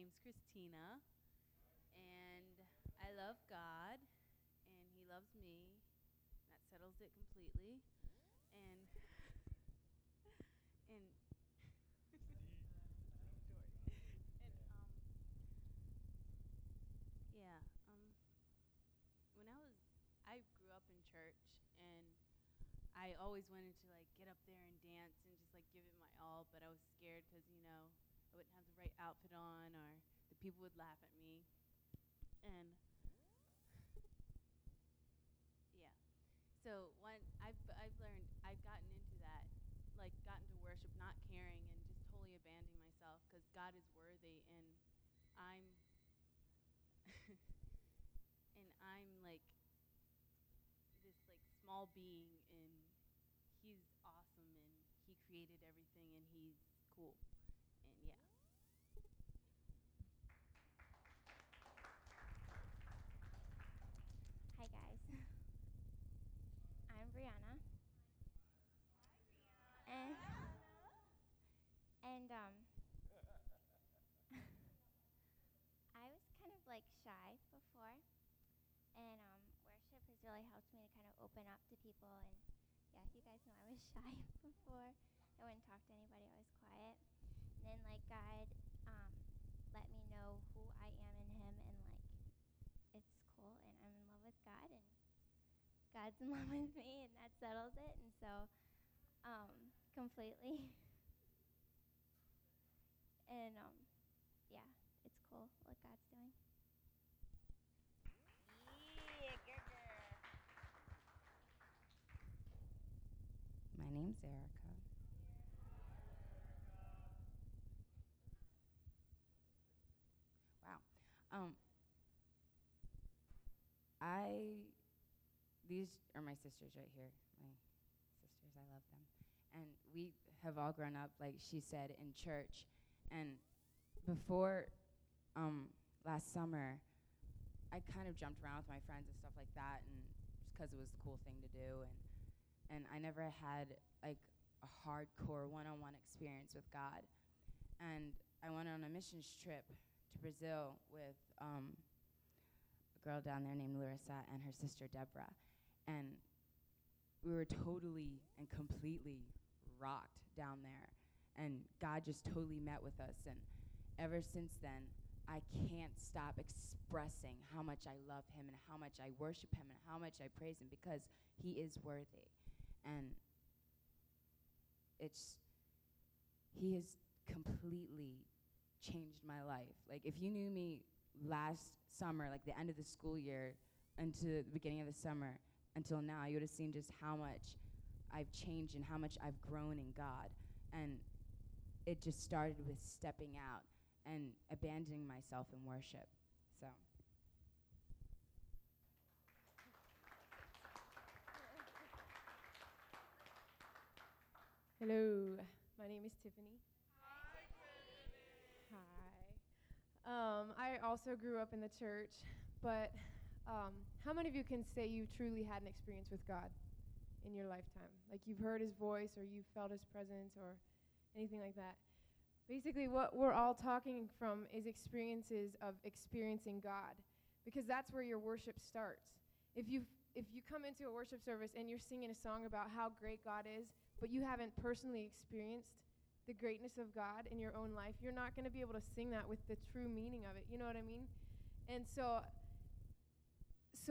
name's Christina, and I love God, and He loves me. That settles it completely. And when I grew up in church, and I always wanted to like get up there and dance and just like give it my all, but I was scared because, you know, I wouldn't have the right outfit on, or the people would laugh at me, and yeah. So one, I've gotten into that, like gotten to worship not caring and just totally abandoning myself because God is worthy, and I'm like this like small being, and He's awesome, and He created everything, and He's cool, and yeah. Hi guys, I'm Rihanna. Hi, Rihanna. And I was kind of like shy before, and worship has really helped me to kind of open up to people. And yeah, you guys know I was shy before. I wouldn't talk to anybody, I was quiet. And then like God let me know who I am in Him, and like it's cool, and I'm in love with God, and God's in love with me, and that settles it. And so completely. And yeah, it's cool what God's doing. Yeah, good girl. My name's Erica. Wow. These are my sisters right here. My sisters, I love them. And we have all grown up, like she said, in church. And before last summer, I kind of jumped around with my friends and stuff like that, and just because it was the cool thing to do. And I never had like a hardcore one-on-one experience with God. And I went on a missions trip to Brazil with a girl down there named Larissa and her sister Deborah. And we were totally and completely rocked down there. And God just totally met with us. And ever since then, I can't stop expressing how much I love Him and how much I worship Him and how much I praise Him, because He is worthy. And He has completely changed my life. Like, if you knew me last summer, like the end of the school year into the beginning of the summer until now, you would have seen just how much I've changed and how much I've grown in God. And it just started with stepping out and abandoning myself in worship. So. Hello, my name is Tiffany. Hi, Tiffany. Hi. I also grew up in the church, but how many of you can say you truly had an experience with God in your lifetime? Like you've heard His voice, or you've felt His presence, or anything like that. Basically, what we're all talking from is experiences of experiencing God, because that's where your worship starts. If you come into a worship service and you're singing a song about how great God is, but you haven't personally experienced the greatness of God in your own life, you're not going to be able to sing that with the true meaning of it. You know what I mean? And so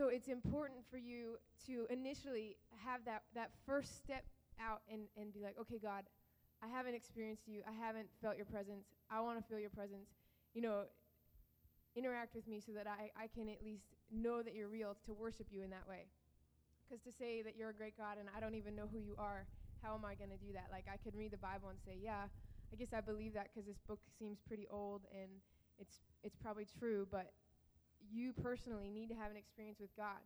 it's important for you to initially have that first step out and be like, okay, God, I haven't experienced you. I haven't felt your presence. I want to feel your presence. You know, interact with me so that I can at least know that you're real, to worship you in that way. Because to say that you're a great God and I don't even know who you are, how am I going to do that? Like, I can read the Bible and say, yeah, I guess I believe that because this book seems pretty old and it's probably true, but you personally need to have an experience with God.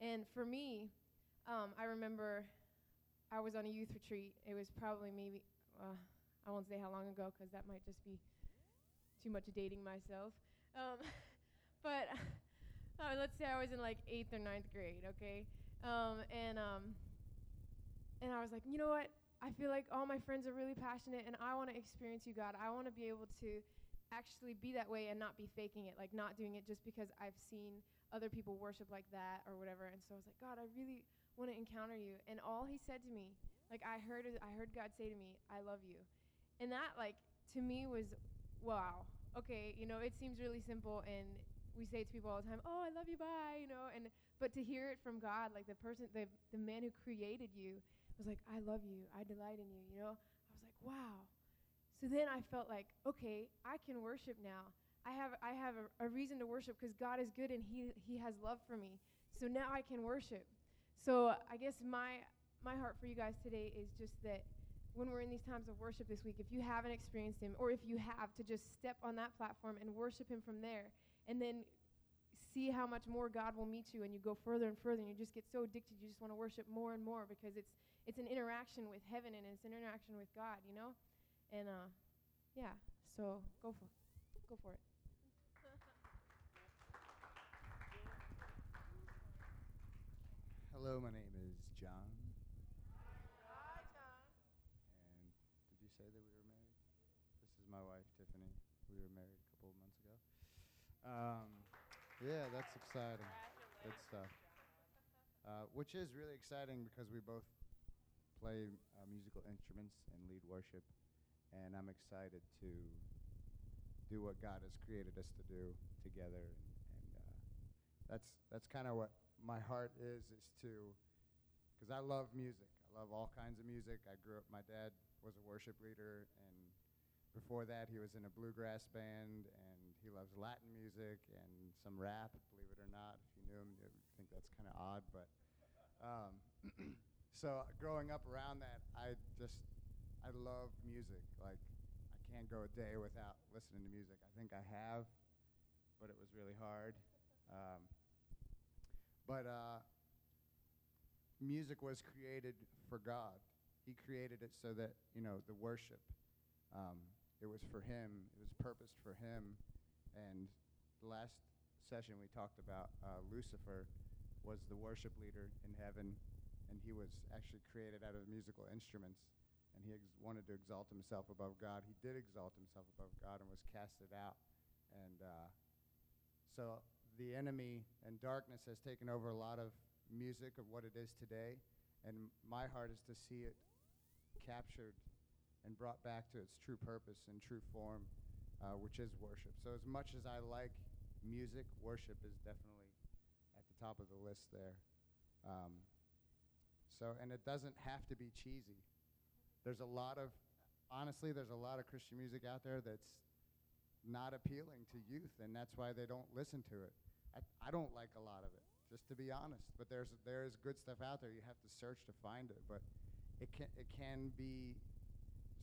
And for me, I remember I was on a youth retreat. It was probably maybe... I won't say how long ago, because that might just be too much dating myself. But let's say I was in like 8th or 9th grade, okay? And I was like, you know what? I feel like all my friends are really passionate, and I want to experience you, God. I want to be able to actually be that way and not be faking it, like not doing it just because I've seen other people worship like that or whatever. And so I was like, God, I really want to encounter you. And all he said to me, like I heard God say to me, I love you. And that, like, to me was, wow, okay, you know, it seems really simple, and we say to people all the time, oh, I love you, bye, you know, but to hear it from God, like the man who created you was like, I love you, I delight in you, you know, I was like, wow. So then I felt like, okay, I can worship now. I have a reason to worship because God is good and he has love for me. So now I can worship. So I guess my heart for you guys today is just that when we're in these times of worship this week, if you haven't experienced him, or if you have, to just step on that platform and worship him from there, and then see how much more God will meet you, and you go further and further, and you just get so addicted, you just want to worship more and more, because it's an interaction with heaven, and it's an interaction with God, you know? And, yeah, so go for it. Hello, my name is John. Hi, John. And did you say that we were married? This is my wife, Tiffany. We were married a couple of months ago. Yeah, that's exciting. Good stuff. Which is really exciting because we both play musical instruments and lead worship, and I'm excited to do what God has created us to do together. And that's kind of what my heart is because I love music. I love all kinds of music. I grew up, my dad was a worship leader, and before that, he was in a bluegrass band, and he loves Latin music and some rap, believe it or not. If you knew him, you'd think that's kind of odd, but so growing up around that, I love music. Like, I can't go a day without listening to music. I think I have, but it was really hard. But music was created for God. He created it so that, you know, the worship, it was for him, it was purposed for him. And the last session we talked about Lucifer was the worship leader in heaven, and he was actually created out of musical instruments, and he wanted to exalt himself above God. He did exalt himself above God and was casted out. And so the enemy and darkness has taken over a lot of music of what it is today, and my heart is to see it captured and brought back to its true purpose and true form, which is worship. So as much as I like music, worship is definitely at the top of the list there. And it doesn't have to be cheesy. There's a lot of Christian music out there that's not appealing to youth, and that's why they don't listen to it. I don't like a lot of it, just to be honest, but there is good stuff out there. You have to search to find it, but it can be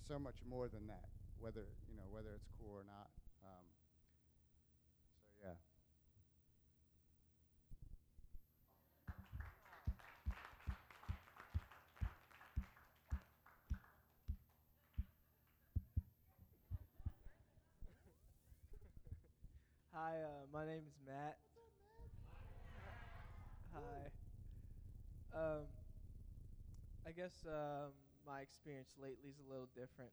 so much more than that, whether it's cool or not. So yeah. Hi, my name is Matt. What's up, Matt? Hi. I guess my experience lately is a little different.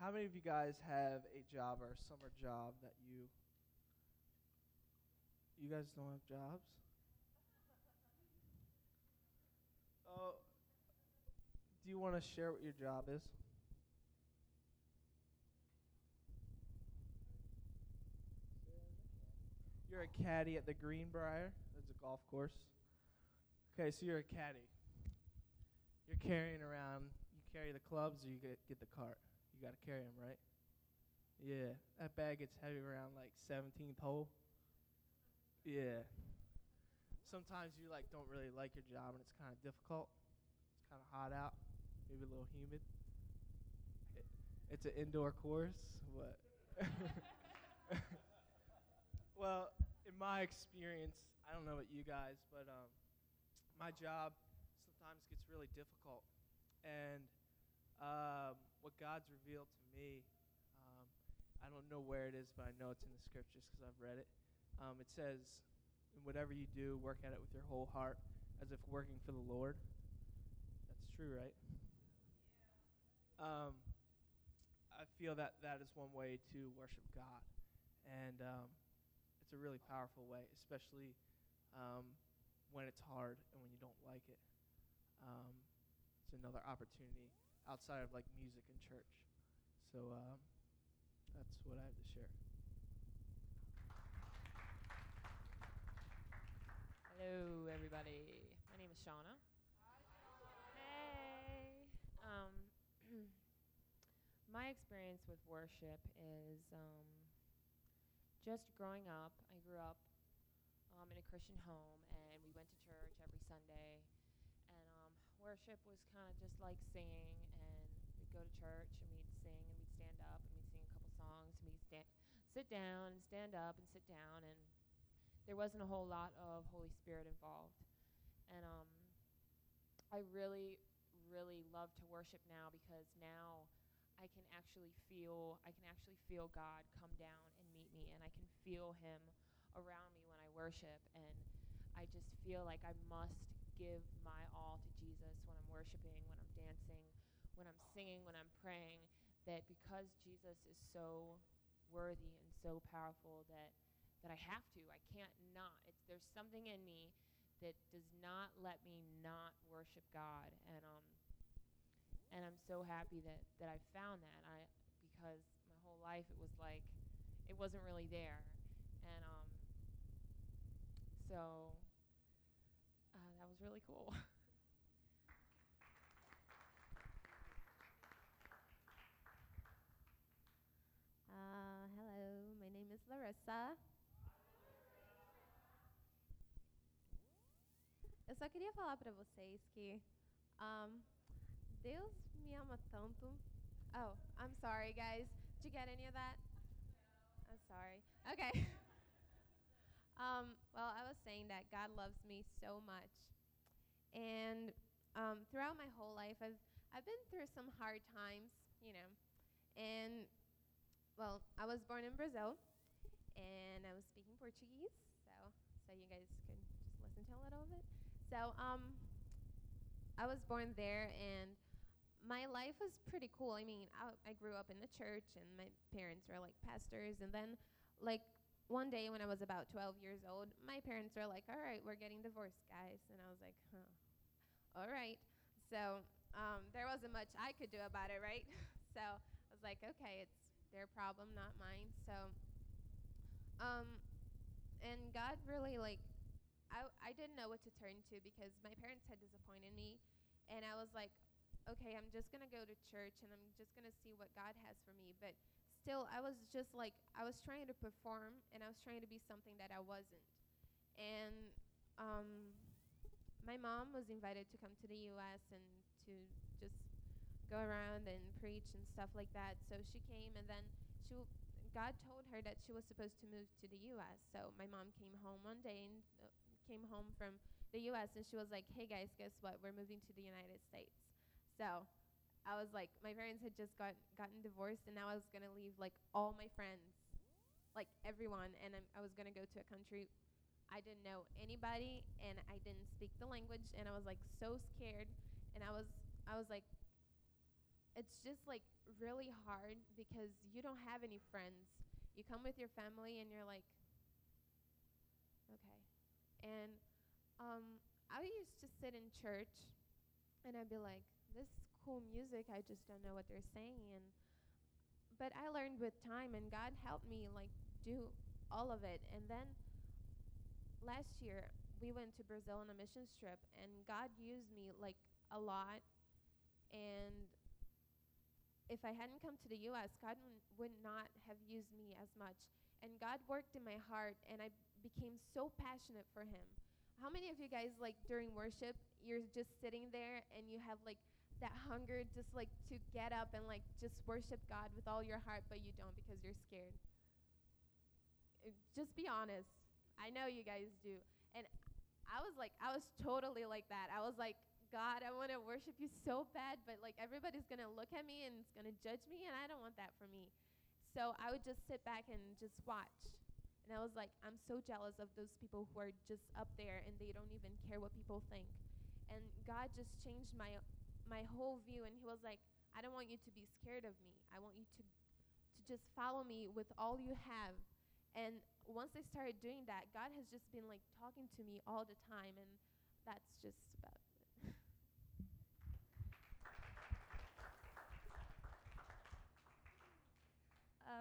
How many of you guys have a job or a summer job that you guys don't have jobs? Oh, do you want to share what your job is? You're a caddy at the Greenbrier. That's a golf course. Okay, so you're a caddy. You're carrying around. Carry the clubs, or you get the cart. You got to carry them, right? Yeah, that bag gets heavy around like 17th hole. Yeah. Sometimes you like don't really like your job, and it's kind of difficult. It's kind of hot out, maybe a little humid. It's an indoor course, but well, in my experience, I don't know about you guys, but my job sometimes gets really difficult. And what God's revealed to me, I don't know where it is, but I know it's in the scriptures because I've read it. It says, "In whatever you do, work at it with your whole heart, as if working for the Lord." That's true, right? Yeah. I feel that is one way to worship God. And it's a really powerful way, especially when it's hard and when you don't like it. It's another opportunity outside of like music and church. So that's what I have to share. Hello, everybody. My name is Shauna. Hi, Shauna. Hey. My experience with worship is just growing up. I grew up in a Christian home, and we went to church every Sunday. And worship was kind of just like singing, and we'd go to church, and we'd sing, and we'd stand up, and we'd sing a couple songs, and we'd sit down, and stand up, and sit down, and there wasn't a whole lot of Holy Spirit involved. And I really, really love to worship now, because now I can actually feel God come down and meet me, and I can feel Him around me when I worship. And I just feel like I must give my all to Jesus when I'm worshiping, when I'm dancing, when I'm singing, when I'm praying, that because Jesus is so worthy and so powerful that I have to. I can't not. There's something in me that does not let me not worship God. And I'm so happy that I found that. Because my whole life it was like it wasn't really there. And so that was really cool. Hello, my name is Larissa. Eu só queria falar para vocês que Deus me ama tanto. Oh, I'm sorry, guys. Did you get any of that? No. I'm sorry. Okay. Well, I was saying that God loves me so much. And throughout my whole life, I've been through some hard times, you know. And, well, I was born in Brazil, and I was speaking Portuguese, so you guys could just listen to a little of it. So, I was born there, and my life was pretty cool. I mean, I grew up in the church, and my parents were, like, pastors. And then, like, one day when I was about 12 years old, my parents were like, all right, we're getting divorced, guys. And I was like, huh, all right. So there wasn't much I could do about it, right? So I was like, okay, it's their problem, not mine. So, and God really, like, I didn't know what to turn to because my parents had disappointed me. And I was like, okay, I'm just going to go to church and I'm just going to see what God has for me. But still, I was just like, I was trying to perform and I was trying to be something that I wasn't. And my mom was invited to come to the U.S. and to just go around and preach and stuff like that. So she came, and then God told her that she was supposed to move to the U.S. So my mom came home one day and came home from the U.S. and she was like, hey guys, guess what? We're moving to the United States. So I was like, my parents had just gotten divorced, and now I was going to leave like all my friends, like everyone, and I was going to go to a country I didn't know anybody, and I didn't speak the language, and I was like so scared, and I was like, it's just like really hard because you don't have any friends. You come with your family, and you're like, okay. And I used to sit in church, and I'd be like, this is cool music, I just don't know what they're saying. But I learned with time, and God helped me like do all of it. And then last year, we went to Brazil on a missions trip, and God used me like a lot. And if I hadn't come to the U.S., God would not have used me as much. And God worked in my heart, and I became so passionate for Him. How many of you guys, like, during worship, you're just sitting there and you have, like, that hunger just, like, to get up and, like, just worship God with all your heart, but you don't because you're scared? Just be honest. I know you guys do. And I was totally like that. I was like, God, I want to worship you so bad, but, like, everybody's going to look at me and it's going to judge me, and I don't want that for me. So I would just sit back and just watch. And I was like, I'm so jealous of those people who are just up there and they don't even care what people think. And God just changed my whole view, and He was like, I don't want you to be scared of me. I want you to just follow me with all you have. And once I started doing that, God has just been like talking to me all the time, and that's just about it.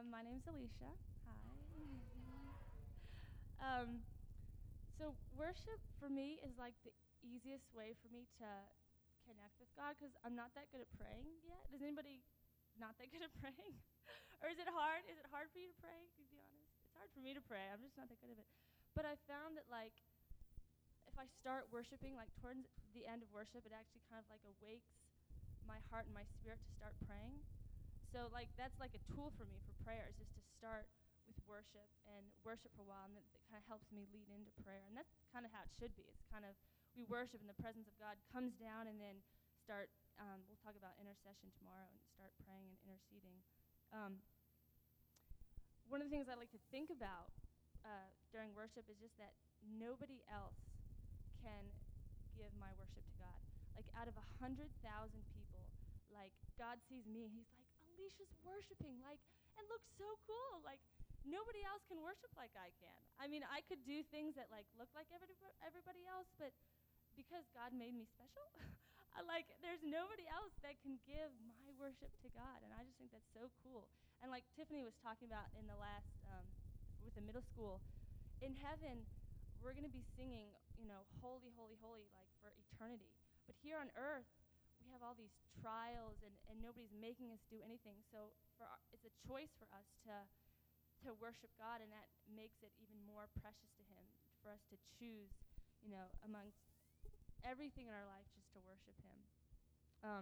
My name's Alicia. Hi. So worship for me is like the easiest way for me to connect with God, because I'm not that good at praying yet. Does anybody not that good at praying? Or is it hard? Is it hard for you to pray? To be honest, it's hard for me to pray. I'm just not that good at it. But I found that like if I start worshiping, like towards the end of worship, it actually kind of like awakes my heart and my spirit to start praying. So like that's like a tool for me for prayer, is just to start with worship and worship for a while, and that kind of helps me lead into prayer. And that's kind of how it should be. It's kind of we worship and the presence of God comes down, and then start. We'll talk about intercession tomorrow and start praying and interceding. One of the things I like to think about during worship is just that nobody else can give my worship to God. Like out of 100,000 people, like God sees me, and he's like, Alicia's worshiping, like, and looks so cool. Like nobody else can worship like I can. I mean, I could do things that like look like everybody else, but because God made me special, there's nobody else that can give my worship to God, and I just think that's so cool. And like Tiffany was talking about in the last, with the middle school, in heaven, we're going to be singing, you know, holy, holy, holy, like for eternity. But here on earth, we have all these trials, and nobody's making us do anything. So it's a choice for us to worship God, and that makes it even more precious to him, for us to choose, you know, amongst everything in our life just to worship him. I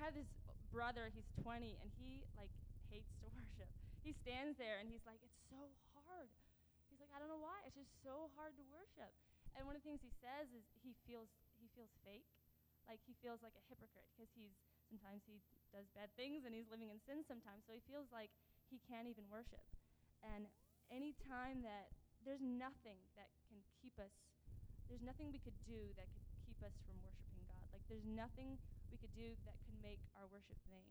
have this brother, he's 20, and he like hates to worship. He stands there and he's like, it's so hard. He's like, I don't know why, it's just so hard to worship. And one of the things he says is he feels fake. Like he feels like a hypocrite, because sometimes he does bad things and he's living in sin sometimes, so he feels like he can't even worship. And any time that there's nothing that can keep us, there's nothing we could do that could keep us from worshiping God. Like there's nothing we could do that could make our worship vain,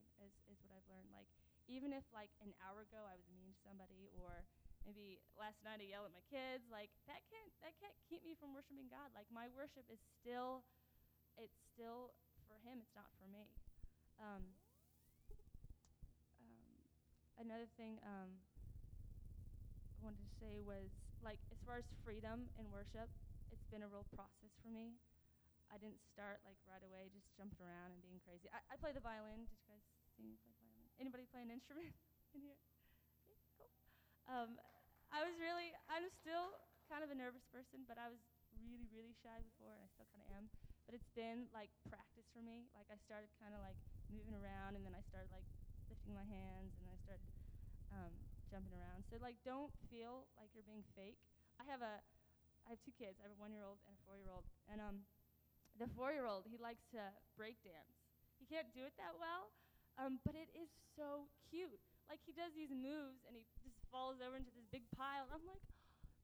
is what I've learned. Like even if like an hour ago I was mean to somebody, or maybe last night I yelled at my kids, like that can't keep me from worshiping God. Like my worship is still, it's still for him, it's not for me. Another thing I wanted to say was like as far as freedom in worship, it's been a real process for me. I didn't start like right away, just jumped around and being crazy. I play the violin. Did you guys see me play the violin? Anybody play an instrument in here? Yeah, cool. I'm still kind of a nervous person, but I was really, really shy before, and I still kind of am. But it's been like practice for me. Like I started kind of like moving around, and then I started like lifting my hands, and I started jumping around. So like don't feel like you're being fake. I have two kids. I have a 1-year-old and a 4-year-old. And the 4-year-old, he likes to break dance. He can't do it that well, but it is so cute. Like he does these moves and he just falls over into this big pile. And I'm like,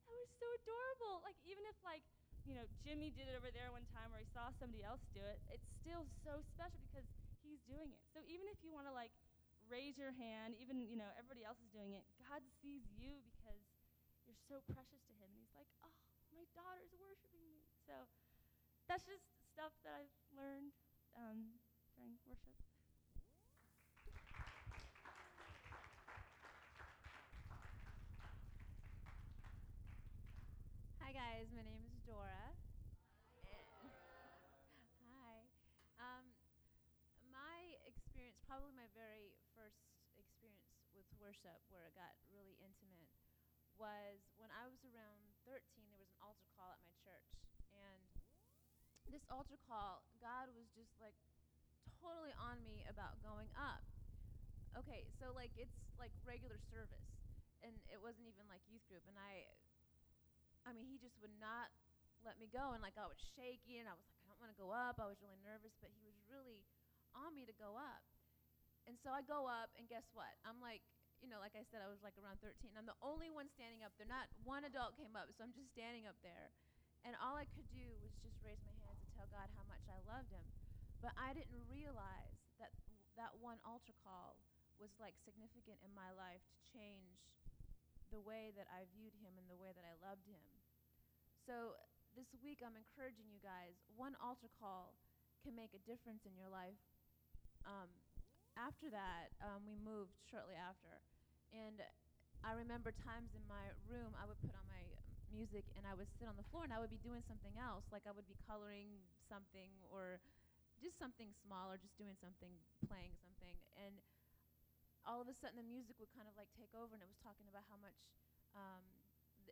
oh, that was so adorable. Like even if like, you know, Jimmy did it over there one time, or he saw somebody else do it, it's still so special because he's doing it. So even if you want to like raise your hand, even, you know, everybody else is doing it, God sees you because you're so precious to him. And he's like, oh, my daughter's worshiping me. So that's just stuff that I've learned during worship. Hi, guys. My name is Dora. Hi. My experience, probably my very first experience with worship where it got really intimate, was when I was around 13, there was an altar call at my church. And this altar call, God was just like totally on me about going up. Okay, so like it's like regular service, and it wasn't even like youth group. And I mean, he just would not let me go. And like I was shaking, and I was like, I don't want to go up. I was really nervous, but he was really on me to go up. And so I go up, and guess what? I'm like, you know, like I said, I was like around 13. I'm the only one standing up there. Not one adult came up, so I'm just standing up there. And all I could do was just raise my hands and tell God how much I loved him. But I didn't realize that that one altar call was like significant in my life to change the way that I viewed him and the way that I loved him. So this week I'm encouraging you guys, one altar call can make a difference in your life. After that, we moved shortly after. And I remember times in my room, I would put on my music and I would sit on the floor and I would be doing something else. Like I would be coloring something or just something small or just doing something, playing something. And all of a sudden the music would kind of like take over, and it was talking about how much,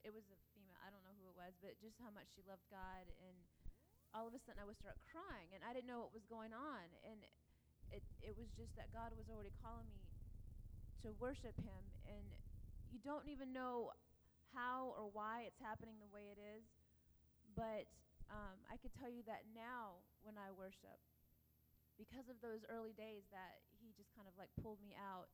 it was a female, I don't know who it was, but just how much she loved God. And all of a sudden I would start crying and I didn't know what was going on. And it was just that God was already calling me to worship him, and you don't even know how or why it's happening the way it is, but I could tell you that now when I worship, because of those early days that he just kind of like pulled me out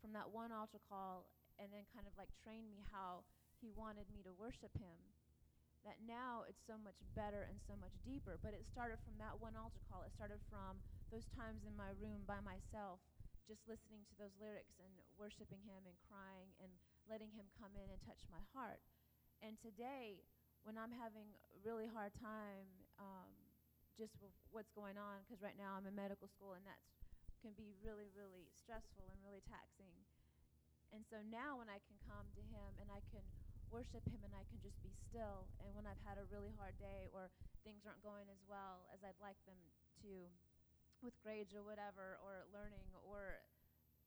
from that one altar call and then kind of like trained me how he wanted me to worship him, that now it's so much better and so much deeper. But it started from that one altar call. It started from those times in my room by myself, just listening to those lyrics and worshiping him and crying and letting him come in and touch my heart. And today, when I'm having a really hard time just with what's going on, because right now I'm in medical school, and that can be really, really stressful and really taxing. And so now when I can come to him and I can worship him and I can just be still, and when I've had a really hard day or things aren't going as well as I'd like them to with grades or whatever, or learning or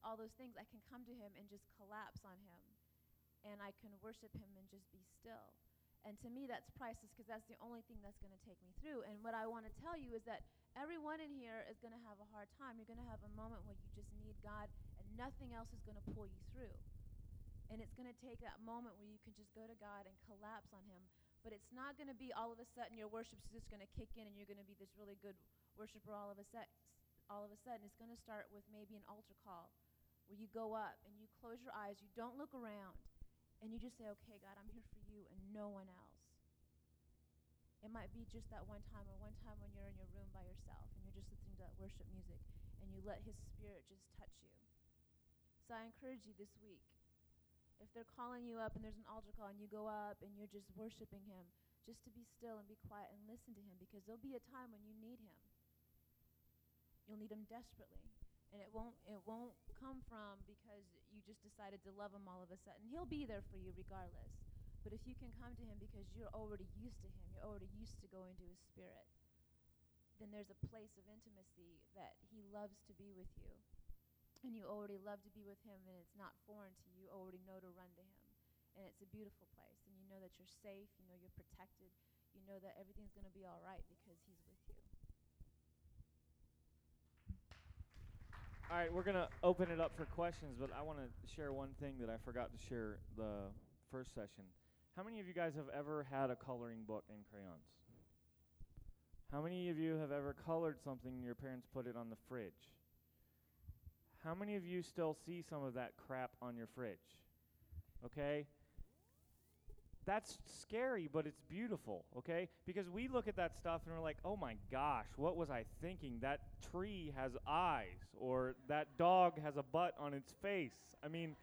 all those things, I can come to him and just collapse on him, and I can worship him and just be still. And to me, that's priceless, because that's the only thing that's going to take me through. And what I want to tell you is that everyone in here is going to have a hard time. You're going to have a moment where you just need God, and nothing else is going to pull you through. And it's going to take that moment where you can just go to God and collapse on him. But it's not going to be all of a sudden your worship's just going to kick in and you're going to be this really good worshiper all of a sudden. It's going to start with maybe an altar call where you go up and you close your eyes, you don't look around, and you just say, okay, God, I'm here for you and no one else. It might be just that one time, or one time when you're in your room by yourself and you're just listening to that worship music and you let his spirit just touch you. So I encourage you this week, if they're calling you up and there's an altar call and you go up and you're just worshiping him, just to be still and be quiet and listen to him, because there'll be a time when you need him. You'll need him desperately. And it won't come from because you just decided to love him all of a sudden. He'll be there for you regardless. But if you can come to him because you're already used to him, you're already used to going to his spirit, then there's a place of intimacy that he loves to be with you. And you already love to be with him, and it's not foreign to you. You already know to run to him. And it's a beautiful place. And you know that you're safe. You know you're protected. You know that everything's going to be all right because he's with you. All right, we're going to open it up for questions, but I want to share one thing that I forgot to share the first session. How many of you guys have ever had a coloring book in crayons? How many of you have ever colored something and your parents put it on the fridge? How many of you still see some of that crap on your fridge? Okay? That's scary, but it's beautiful, okay? Because we look at that stuff and we're like, oh my gosh, what was I thinking? That tree has eyes, or that dog has a butt on its face. I mean,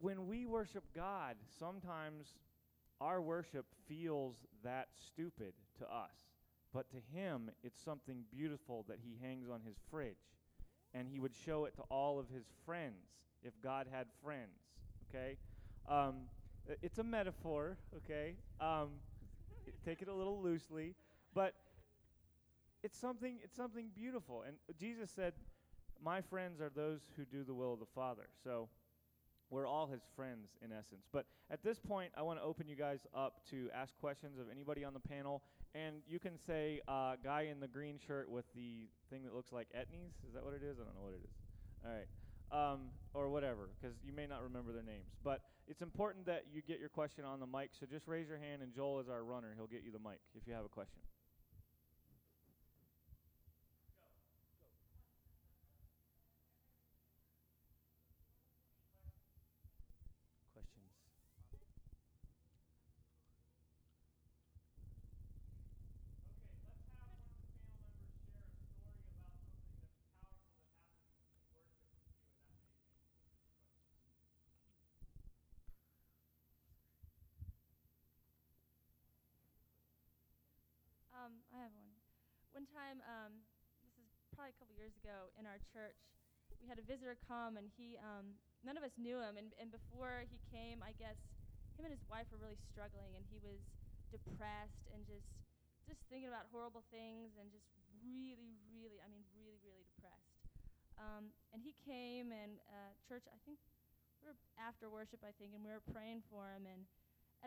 when we worship God, sometimes our worship feels that stupid to us. But to him, it's something beautiful that he hangs on his fridge. And he would show it to all of his friends if God had friends, okay? It's a metaphor, okay? Take it a little loosely, but it's something beautiful. And Jesus said, "My friends are those who do the will of the Father." So we're all his friends in essence. But at this point, I want to open you guys up to ask questions of anybody on the panel. And you can say, guy in the green shirt with the thing that looks like etnies. Is that what it is? I don't know what it is. All right. Or whatever, because you may not remember their names. But it's important that you get your question on the mic, so just raise your hand, and Joel is our runner. He'll get you the mic if you have a question. Go. Questions? Okay, let's have one of the panel members share a story about something that's powerful that happened. One time, this is probably a couple years ago, in our church, we had a visitor come, and he, none of us knew him, and before he came, I guess, him and his wife were really struggling, and he was depressed and just thinking about horrible things and just really depressed. And he came, and church, I think, we were after worship, I think, and we were praying for him, and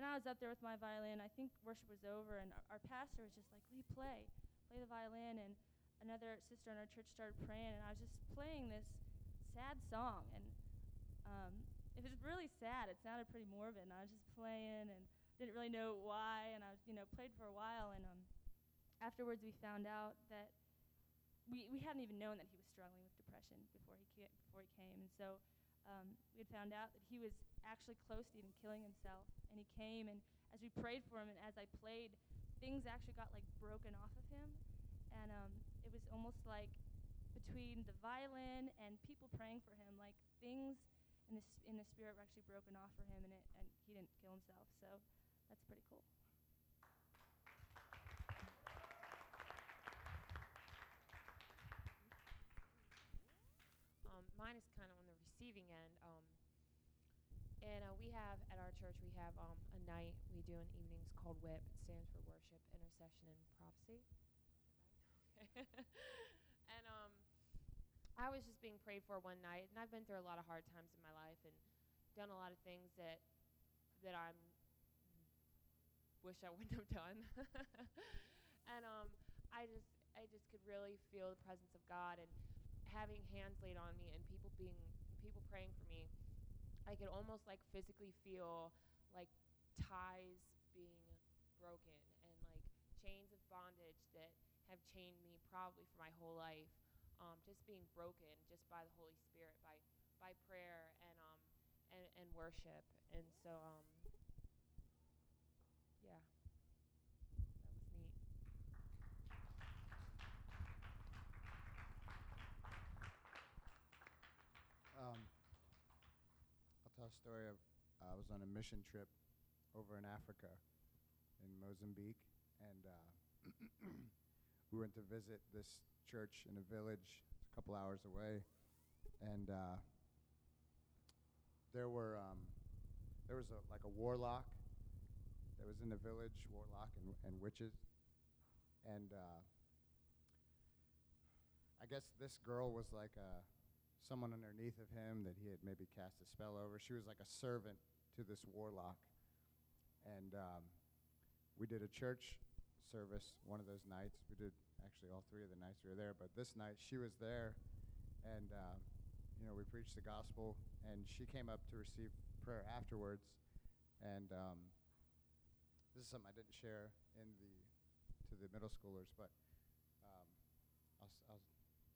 I was up there with my violin. I think worship was over, and our pastor was just like, Lee, play the violin, and another sister in our church started praying, and I was just playing this sad song, and it was really sad. It sounded pretty morbid, and I was just playing, and didn't really know why, and I, played for a while, and afterwards we found out that we hadn't even known that he was struggling with depression before he came, and so we had found out that he was actually close to even killing himself, and he came, and as we prayed for him, and as I played, things actually got, broken off of him, and it was almost like between the violin and people praying for him, things in the spirit were actually broken off for him, and he didn't kill himself, so that's pretty cool. Mine is kind of on the receiving end, and we have, at our church, we have a night we do in evenings called WIP. It stands for Worship, Intercession, and Prophecy. And I was just being prayed for one night, and I've been through a lot of hard times in my life and done a lot of things that I wish I wouldn't have done. And I just could really feel the presence of God, and having hands laid on me and people praying for me, I could almost physically feel ties being broken and chains of bondage that have chained me probably for my whole life, just being broken just by the Holy Spirit, by prayer and worship. And so yeah. I'll tell a story of I was on a mission trip over in Africa, in Mozambique, and we went to visit this church in a village a couple hours away, and there was a warlock that was in the village, warlock and witches, and I guess this girl was someone underneath of him that he had maybe cast a spell over. She was a servant to this warlock. And we did a church service one of those nights. We did actually all three of the nights we were there. But this night she was there, and, we preached the gospel. And she came up to receive prayer afterwards. And this is something I didn't share to the middle schoolers, but I'll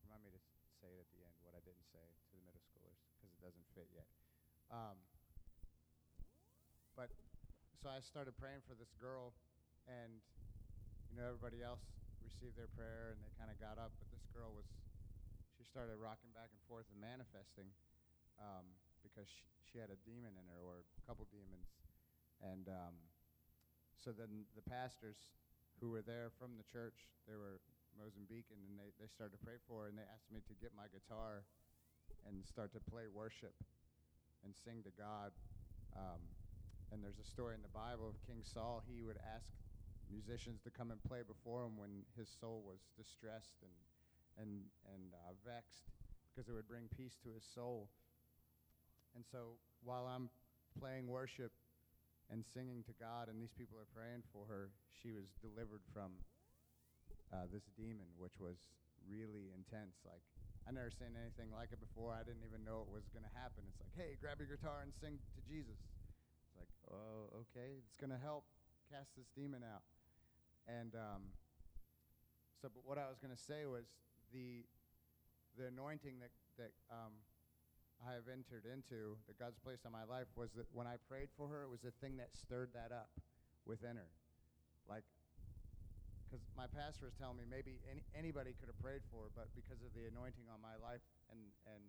remind me to say it at the end, what I didn't say to the middle schoolers, because it doesn't fit yet. But so I started praying for this girl, and everybody else received their prayer, and they kind of got up, but this girl she started rocking back and forth and manifesting, because she had a demon in her, or a couple demons, and so then the pastors who were there from the church, they were Mozambique, and then they started to pray for her, and they asked me to get my guitar and start to play worship and sing to God. And there's a story in the Bible of King Saul. He would ask musicians to come and play before him when his soul was distressed and vexed, because it would bring peace to his soul. And so while I'm playing worship and singing to God, and these people are praying for her, she was delivered from this demon, which was really intense. I never seen anything like it before. I didn't even know it was going to happen. It's hey, grab your guitar and sing to Jesus. It's oh, okay, it's going to help cast this demon out. And but what I was going to say was the anointing that I have entered into, that God's placed on my life, was that when I prayed for her, it was the thing that stirred that up within her. Because my pastor was telling me maybe anybody could have prayed for her, but because of the anointing on my life and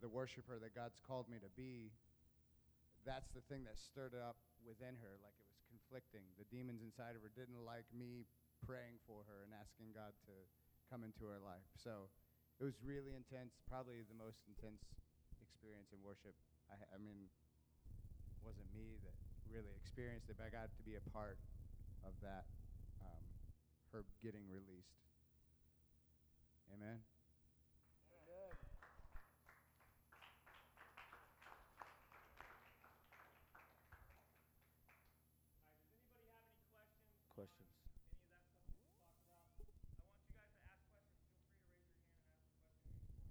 the worshiper that God's called me to be, that's the thing that stirred it up within her. It was conflicting. The demons inside of her didn't like me praying for her and asking God to come into her life. So it was really intense, probably the most intense experience in worship. I mean, it wasn't me that really experienced it, but I got to be a part of that, her getting released. Amen? Good. Questions. Any of that stuff we can talk about. I want you guys to ask questions. Feel free to raise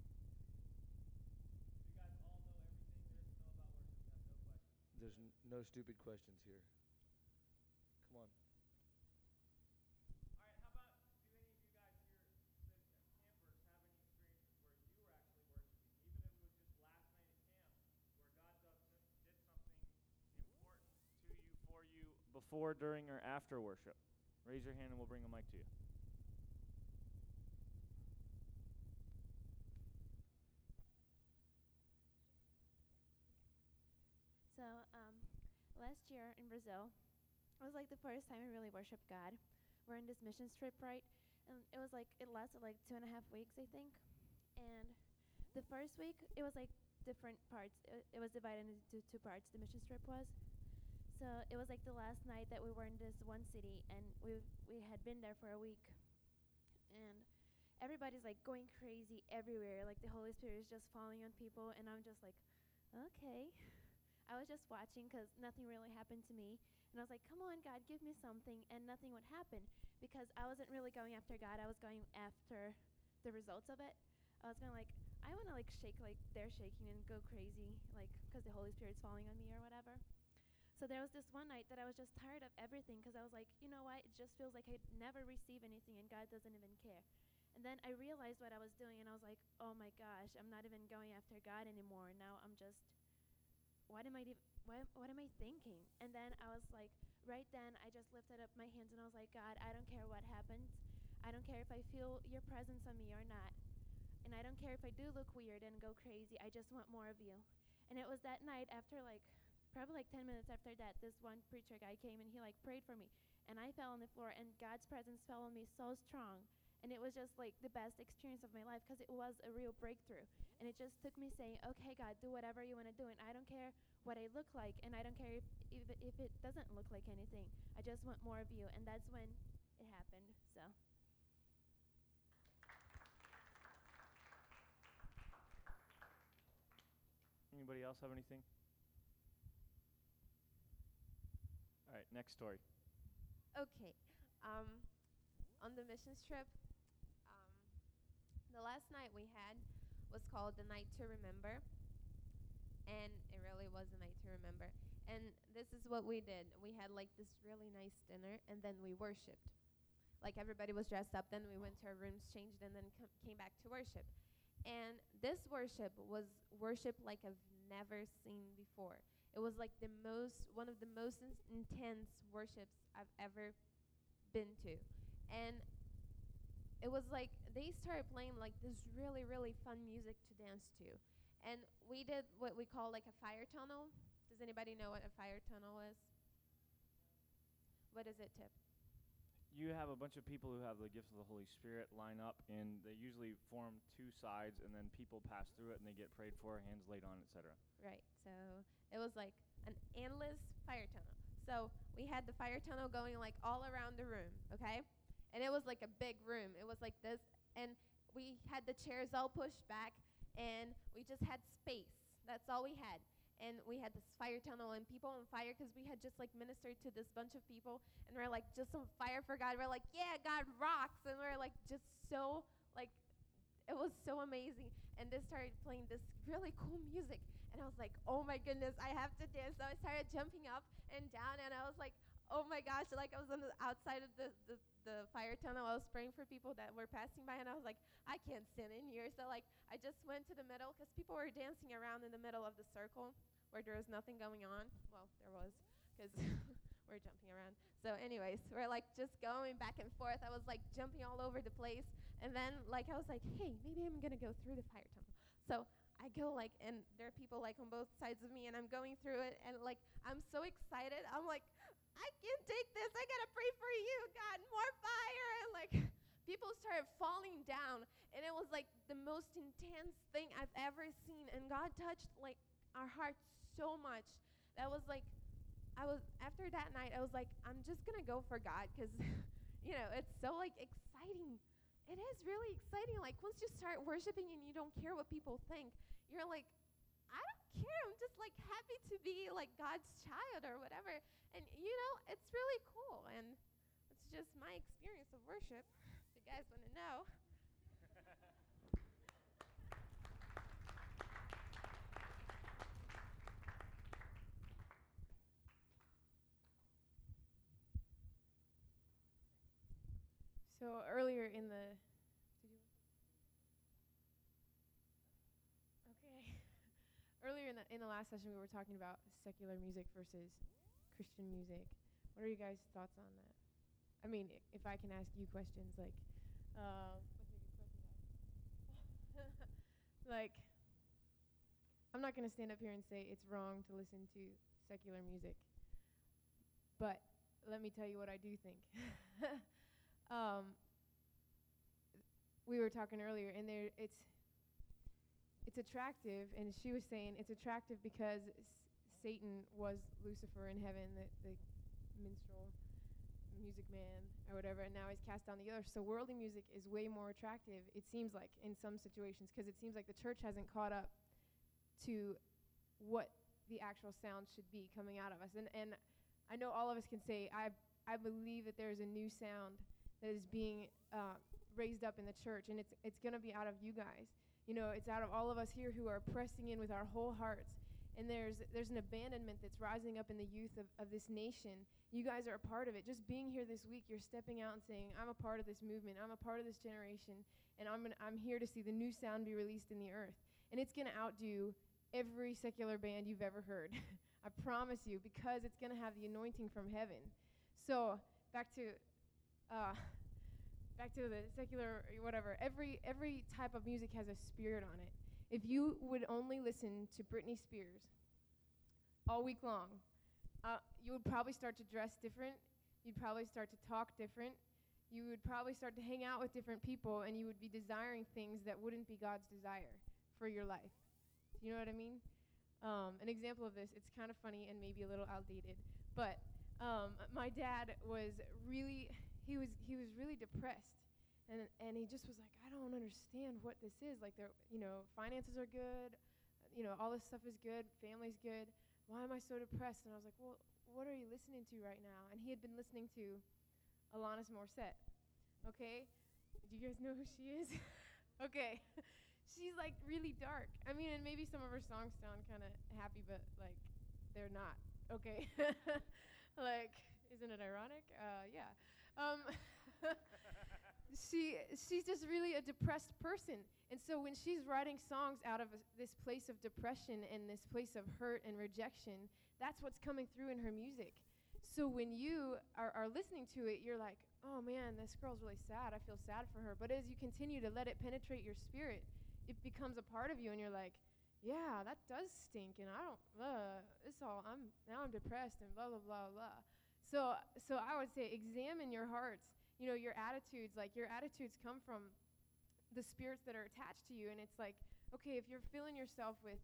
your hand and ask a question at any point. You guys all know everything there is to know about worship. That's no question. There's no stupid questions here. Come on. All right, how about, do any of you guys here that are campers have any experiences where you were actually worshiping? Even if it was just last night at camp, where God did something important to you, for you, before, during, or after worship. Raise your hand and we'll bring a mic to you. So last year in Brazil, it was like the first time I really worshiped God. We're on this missions trip, right? And it was like, it lasted like 2.5 weeks, I think. And the first week, it was like different parts. It was divided into two parts, the missions trip was. So it was like the last night that we were in this one city, and we had been there for a week. And everybody's like going crazy everywhere, like the Holy Spirit is just falling on people, and I'm just like, okay. I was just watching because nothing really happened to me. And I was like, come on, God, give me something, and nothing would happen because I wasn't really going after God. I was going after the results of it. I was going like, I want to like shake like they're shaking and go crazy like because the Holy Spirit's falling on me or whatever. So there was this one night that I was just tired of everything because I was like, you know what? It just feels like I'd never receive anything and God doesn't even care. And then I realized what I was doing and I was like, oh my gosh, I'm not even going after God anymore. Now I'm just, what am I thinking? And then I was like, right then I just lifted up my hands and I was like, God, I don't care what happens. I don't care if I feel your presence on me or not. And I don't care if I do look weird and go crazy. I just want more of you. And it was that night after like, probably like 10 minutes after that, this one preacher guy came and he like prayed for me. And I fell on the floor and God's presence fell on me so strong. And it was just like the best experience of my life because it was a real breakthrough. And it just took me saying, okay, God, do whatever you want to do. And I don't care what I look like. And I don't care if it doesn't look like anything. I just want more of you. And that's when it happened. So. Anybody else have anything? All right, next story. Okay. On the missions trip, the last night we had was called the Night to Remember. And it really was a night to remember. And this is what we did. We had like this really nice dinner, and then we worshiped. Like everybody was dressed up. Then we went to our rooms, changed, and then came back to worship. And this worship was worship like I've never seen before. It was like the most, one of the most intense worships I've ever been to. And it was like they started playing like this really, really fun music to dance to. And we did what we call like a fire tunnel. Does anybody know what a fire tunnel is? What is it, Tip? You have a bunch of people who have the gifts of the Holy Spirit line up, and they usually form two sides, and then people pass through it, and they get prayed for, hands laid on, etc. Right. So it was like an endless fire tunnel. So we had the fire tunnel going like all around the room, okay? And it was like a big room. It was like this, and we had the chairs all pushed back, and we just had space. That's all we had. And we had this fire tunnel and people on fire because we had just like ministered to this bunch of people, and we're like just on fire for God. We're like, yeah, God rocks. And we're like just so like, it was so amazing. And they started playing this really cool music. And I was like, oh my goodness, I have to dance. So I started jumping up and down, and I was like, oh my gosh, like I was on the outside of the fire tunnel. I was praying for people that were passing by, and I was like, I can't stand in here. So like I just went to the middle because people were dancing around in the middle of the circle where there was nothing going on. Well, there was because we're jumping around. So anyways, we're like just going back and forth. I was like jumping all over the place. And then like I was like, hey, maybe I'm going to go through the fire tunnel. So I go like, and there are people like on both sides of me, and I'm going through it, and like I'm so excited. I'm like, I can't take this. I got to pray for you, God. More fire. And like people started falling down. And it was like the most intense thing I've ever seen. And God touched like our hearts so much. That was like, after that night, I was like, I'm just going to go for God because, you know, it's so like exciting. It is really exciting. Like once you start worshiping and you don't care what people think, you're like, I don't care. I'm just like happy to be like God's child or whatever. And you know, it's really cool. And it's just my experience of worship. If you guys want to know. So earlier in the in the last session, we were talking about secular music versus Christian music. What are you guys' thoughts on that? I mean, if I can ask you questions, like, like, I'm not going to stand up here and say it's wrong to listen to secular music, but let me tell you what I do think. We were talking earlier, and there it's attractive, and she was saying it's attractive because Satan was Lucifer in heaven, the minstrel music man or whatever, and now he's cast down the earth. So worldly music is way more attractive, it seems like, in some situations, because it seems like the church hasn't caught up to what the actual sound should be coming out of us. And I know all of us can say, I believe that there's a new sound that is being raised up in the church, and it's going to be out of you guys. You know, it's out of all of us here who are pressing in with our whole hearts. And there's an abandonment that's rising up in the youth of this nation. You guys are a part of it. Just being here this week, you're stepping out and saying, I'm a part of this movement. I'm a part of this generation. And I'm here to see the new sound be released in the earth. And it's going to outdo every secular band you've ever heard. I promise you, because it's going to have the anointing from heaven. So back to the secular, whatever. Every type of music has a spirit on it. If you would only listen to Britney Spears all week long, you would probably start to dress different. You'd probably start to talk different. You would probably start to hang out with different people, and you would be desiring things that wouldn't be God's desire for your life. You know what I mean? An example of this, it's kind of funny and maybe a little outdated, but my dad was really... He was really depressed, and he just was like, I don't understand what this is. Like, you know, finances are good, you know, all this stuff is good, family's good. Why am I so depressed? And I was like, well, what are you listening to right now? And he had been listening to Alanis Morissette. Okay, do you guys know who she is? Okay, she's like really dark. I mean, and maybe some of her songs sound kind of happy, but like they're not. Okay, like isn't it ironic? Yeah. She's just really a depressed person. And so when she's writing songs out of this place of depression and this place of hurt and rejection, that's what's coming through in her music. So when you are listening to it, you're like, oh man, this girl's really sad. I feel sad for her. But as you continue to let it penetrate your spirit, it becomes a part of you, and you're like, yeah, that does stink, and now I'm depressed and blah, blah, blah, blah. So I would say examine your hearts, you know, your attitudes. Like, your attitudes come from the spirits that are attached to you. And it's like, okay, if you're filling yourself with,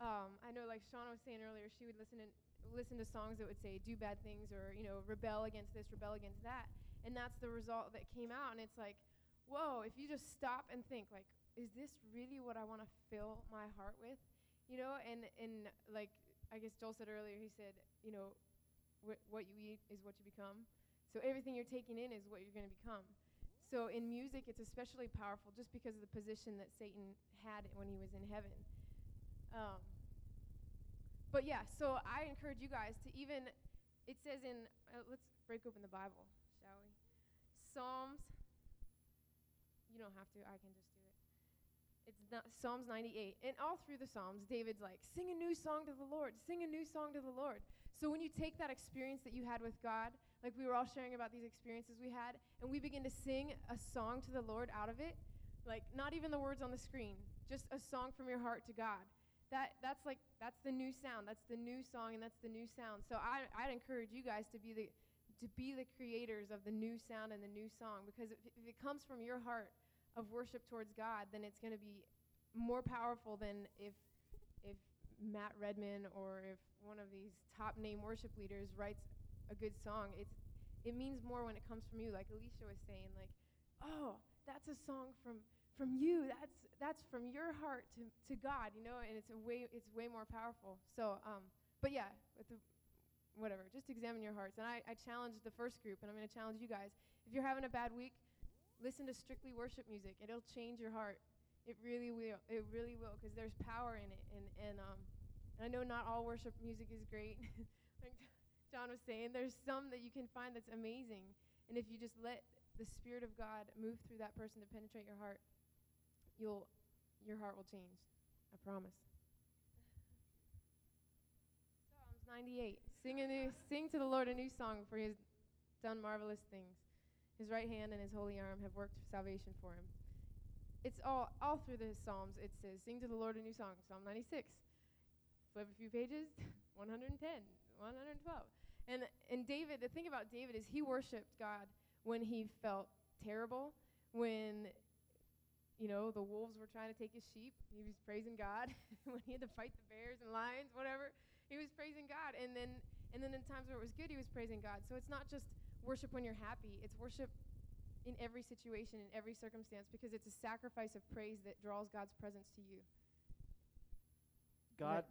I know like Shauna was saying earlier, she would listen to songs that would say do bad things or, you know, rebel against this, rebel against that. And that's the result that came out. And it's like, whoa, if you just stop and think, like, is this really what I want to fill my heart with? You know, and like I guess Joel said earlier, he said, you know, what you eat is what you become. So everything you're taking in is what you're going to become. So in music, it's especially powerful just because of the position that Satan had when he was in heaven. But yeah, so I encourage you guys to even, it says in, let's break open the Bible, shall we? Psalms, you don't have to, I can just do it. It's Psalms 98. And all through the Psalms, David's like, sing a new song to the Lord, sing a new song to the Lord. So when you take that experience that you had with God, like we were all sharing about these experiences we had, and we begin to sing a song to the Lord out of it, like not even the words on the screen, just a song from your heart to God, That's the new sound. That's the new song, and that's the new sound. So I'd encourage you guys to be the creators of the new sound and the new song, because if it comes from your heart of worship towards God, then it's going to be more powerful than if Matt Redman or if one of these top name worship leaders writes a good song. It means more when it comes from you, like Alicia was saying, like, oh, that's a song from you. That's from your heart to God, you know, and it's way more powerful. So, but yeah, whatever, just examine your hearts. And I challenged the first group, and I'm going to challenge you guys. If you're having a bad week, listen to strictly worship music. It'll change your heart. It really will, because there's power in it. And I know not all worship music is great. Like John was saying, there's some that you can find that's amazing. And if you just let the Spirit of God move through that person to penetrate your heart, your heart will change. I promise. Psalms 98. Sing to the Lord a new song, for He has done marvelous things. His right hand and His holy arm have worked salvation for Him. It's all through the Psalms. It says, sing to the Lord a new song, Psalm 96. Flip a few pages, 110, 112. And David, the thing about David is he worshiped God when he felt terrible, when, you know, the wolves were trying to take his sheep. He was praising God. When he had to fight the bears and lions, whatever, he was praising God. And then in times where it was good, he was praising God. So it's not just worship when you're happy. It's worship in every situation, in every circumstance, because it's a sacrifice of praise that draws God's presence to you. God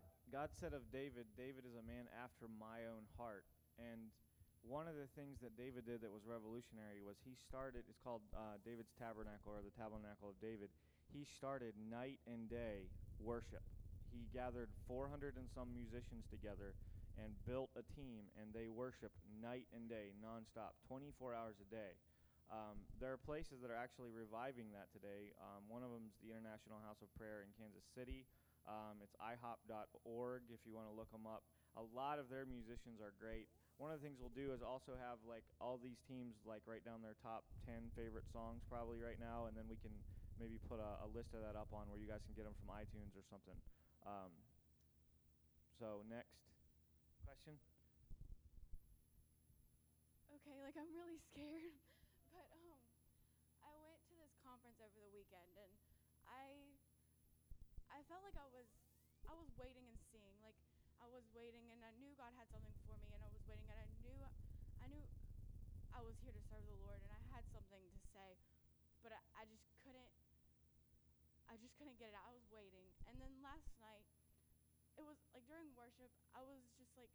said of David, David is a man after my own heart. And one of the things that David did that was revolutionary was he started, it's called David's Tabernacle, or the Tabernacle of David. He started night and day worship. He gathered 400 and some musicians together and built a team, and they worshiped night and day, nonstop, 24 hours a day. There are places that are actually reviving that today. One of them is the International House of Prayer in Kansas City. It's ihop.org if you want to look them up. A lot of their musicians are great. One of the things we'll do is also have like all these teams like write down their top 10 favorite songs probably right now, and then we can maybe put a list of that up on where you guys can get them from iTunes or something. So next question. Okay, like I'm really scared. But I went to this conference over the weekend, and I felt like I was waiting and seeing. Like I was waiting, and I knew God had something for me, and I was waiting, and I knew I was here to serve the Lord, and I had something to say, but I just couldn't get it out. I was waiting, and then last night, it was like during worship, I was just like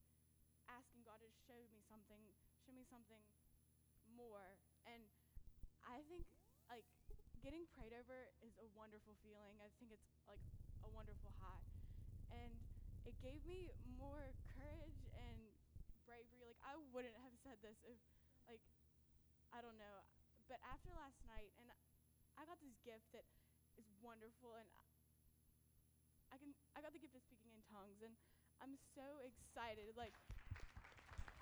asking God to show me something more. And I think, like, getting prayed over is a wonderful feeling. I think it's, like, a wonderful high. And it gave me more courage and bravery. Like, I wouldn't have said this if, like, I don't know. But after last night, and I got this gift that is wonderful, and I got the gift of speaking in tongues, and I'm so excited. Like,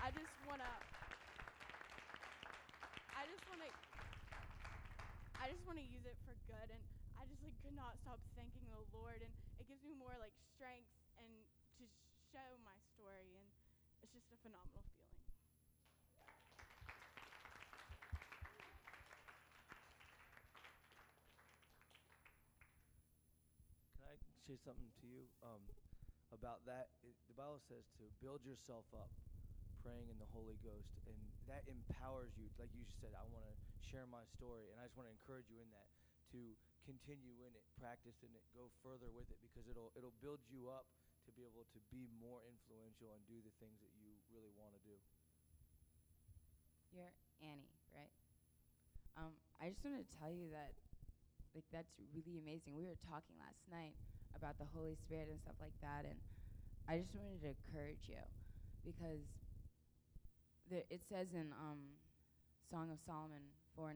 I just want to use it for good, and I just like could not stop thanking the Lord, and it gives me more like strength and to show my story, and it's just a phenomenal feeling. Can I say something to you about that? The Bible says to build yourself up, praying in the Holy Ghost, and that empowers you. Like you just said, I want to share my story, and I just want to encourage you in that to continue in it, practice in it, go further with it, because it'll build you up to be able to be more influential and do the things that you really want to do. You're Annie, right? I just want to tell you that, like, that's really amazing. We were talking last night about the Holy Spirit and stuff like that, and I just wanted to encourage you, because it says in Song of Solomon 4:9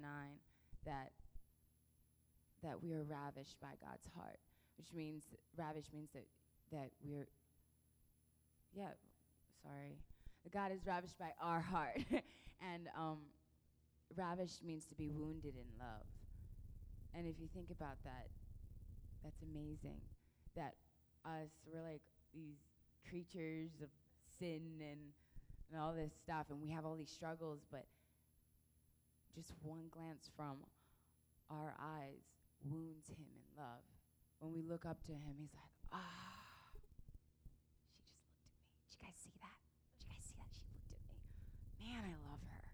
that we are ravished by God's heart, which means ravished means that we're, yeah, sorry, God is ravished by our heart, and ravished means to be wounded in love. And if you think about that, that's amazing. That us. We're like these creatures of sin and all this stuff, and we have all these struggles, but just one glance from our eyes wounds him in love. When we look up to him, he's like, ah, she just looked at me. Did you guys see that? Did you guys see that? She looked at me. Man, I love her.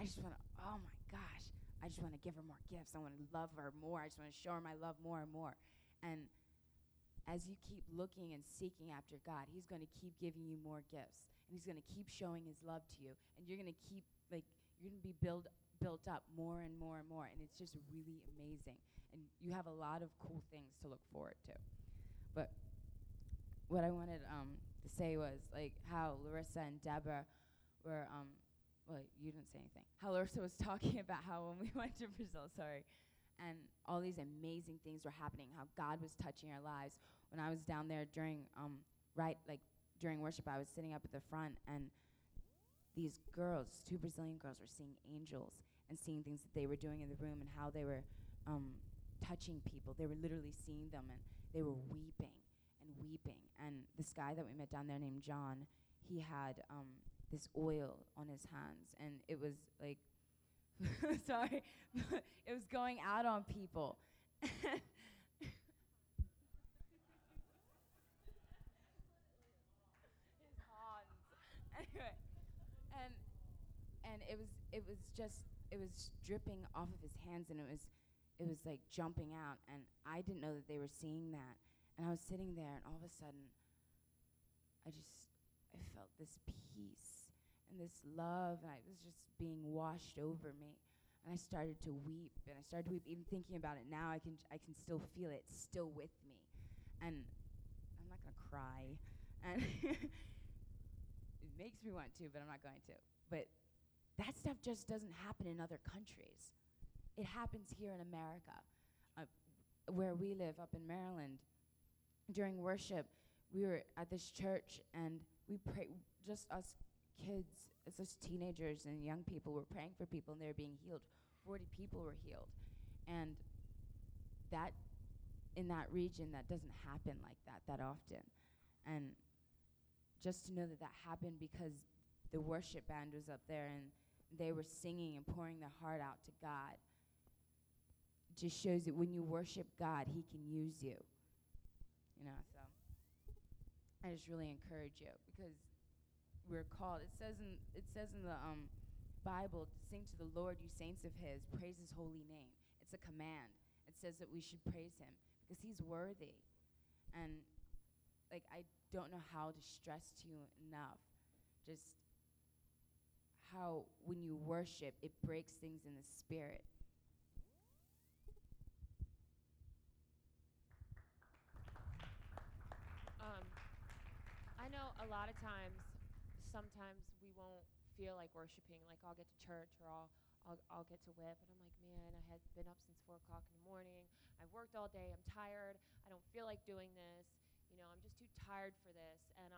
I just want to, oh my gosh, I just want to give her more gifts. I want to love her more. I just want to show her my love more and more. And as you keep looking and seeking after God, he's going to keep giving you more gifts. And he's going to keep showing his love to you. And you're going to keep, like, you're going to be built up more and more and more. And it's just really amazing. And you have a lot of cool things to look forward to. But what I wanted to say was, like, how Larissa and Deborah were, well, you didn't say anything. How Larissa was talking about how when we went to Brazil, sorry, and all these amazing things were happening, how God was touching our lives. When I was down there during worship, I was sitting up at the front, and these girls, two Brazilian girls, were seeing angels and seeing things that they were doing in the room and how they were touching people. They were literally seeing them, and they were weeping and weeping. And this guy that we met down there named John, he had this oil on his hands, and it was like, sorry, it was going out on people. Anyway, and it was dripping off of his hands, and it was like jumping out, and I didn't know that they were seeing that. And I was sitting there, and all of a sudden, I felt this peace and this love, and it was just being washed over me. And I started to weep, even thinking about it now, I can still feel it, it's still with me. And I'm not gonna cry, and it makes me want to, but I'm not going to. But that stuff just doesn't happen in other countries. It happens here in America. Where we live up in Maryland, during worship, we were at this church, and we prayed, just us kids, just teenagers and young people were praying for people, and they were being healed. 40 people were healed. And that, in that region, that doesn't happen like that often. And just to know that happened because the worship band was up there, and they were singing and pouring their heart out to God. Just shows that when you worship God, he can use you. You know, so I just really encourage you, because we're called. It says in the Bible, sing to the Lord, you saints of his, praise his holy name. It's a command. It says that we should praise him because he's worthy. And like, I don't know how to stress to you enough just how when you worship, it breaks things in the spirit. I know a lot of times, sometimes we won't feel like worshiping. Like, I'll get to church, or I'll get to whip, and I'm like, man, I had been up since 4 o'clock in the morning. I've worked all day. I'm tired. I don't feel like doing this. You know, I'm just too tired for this. And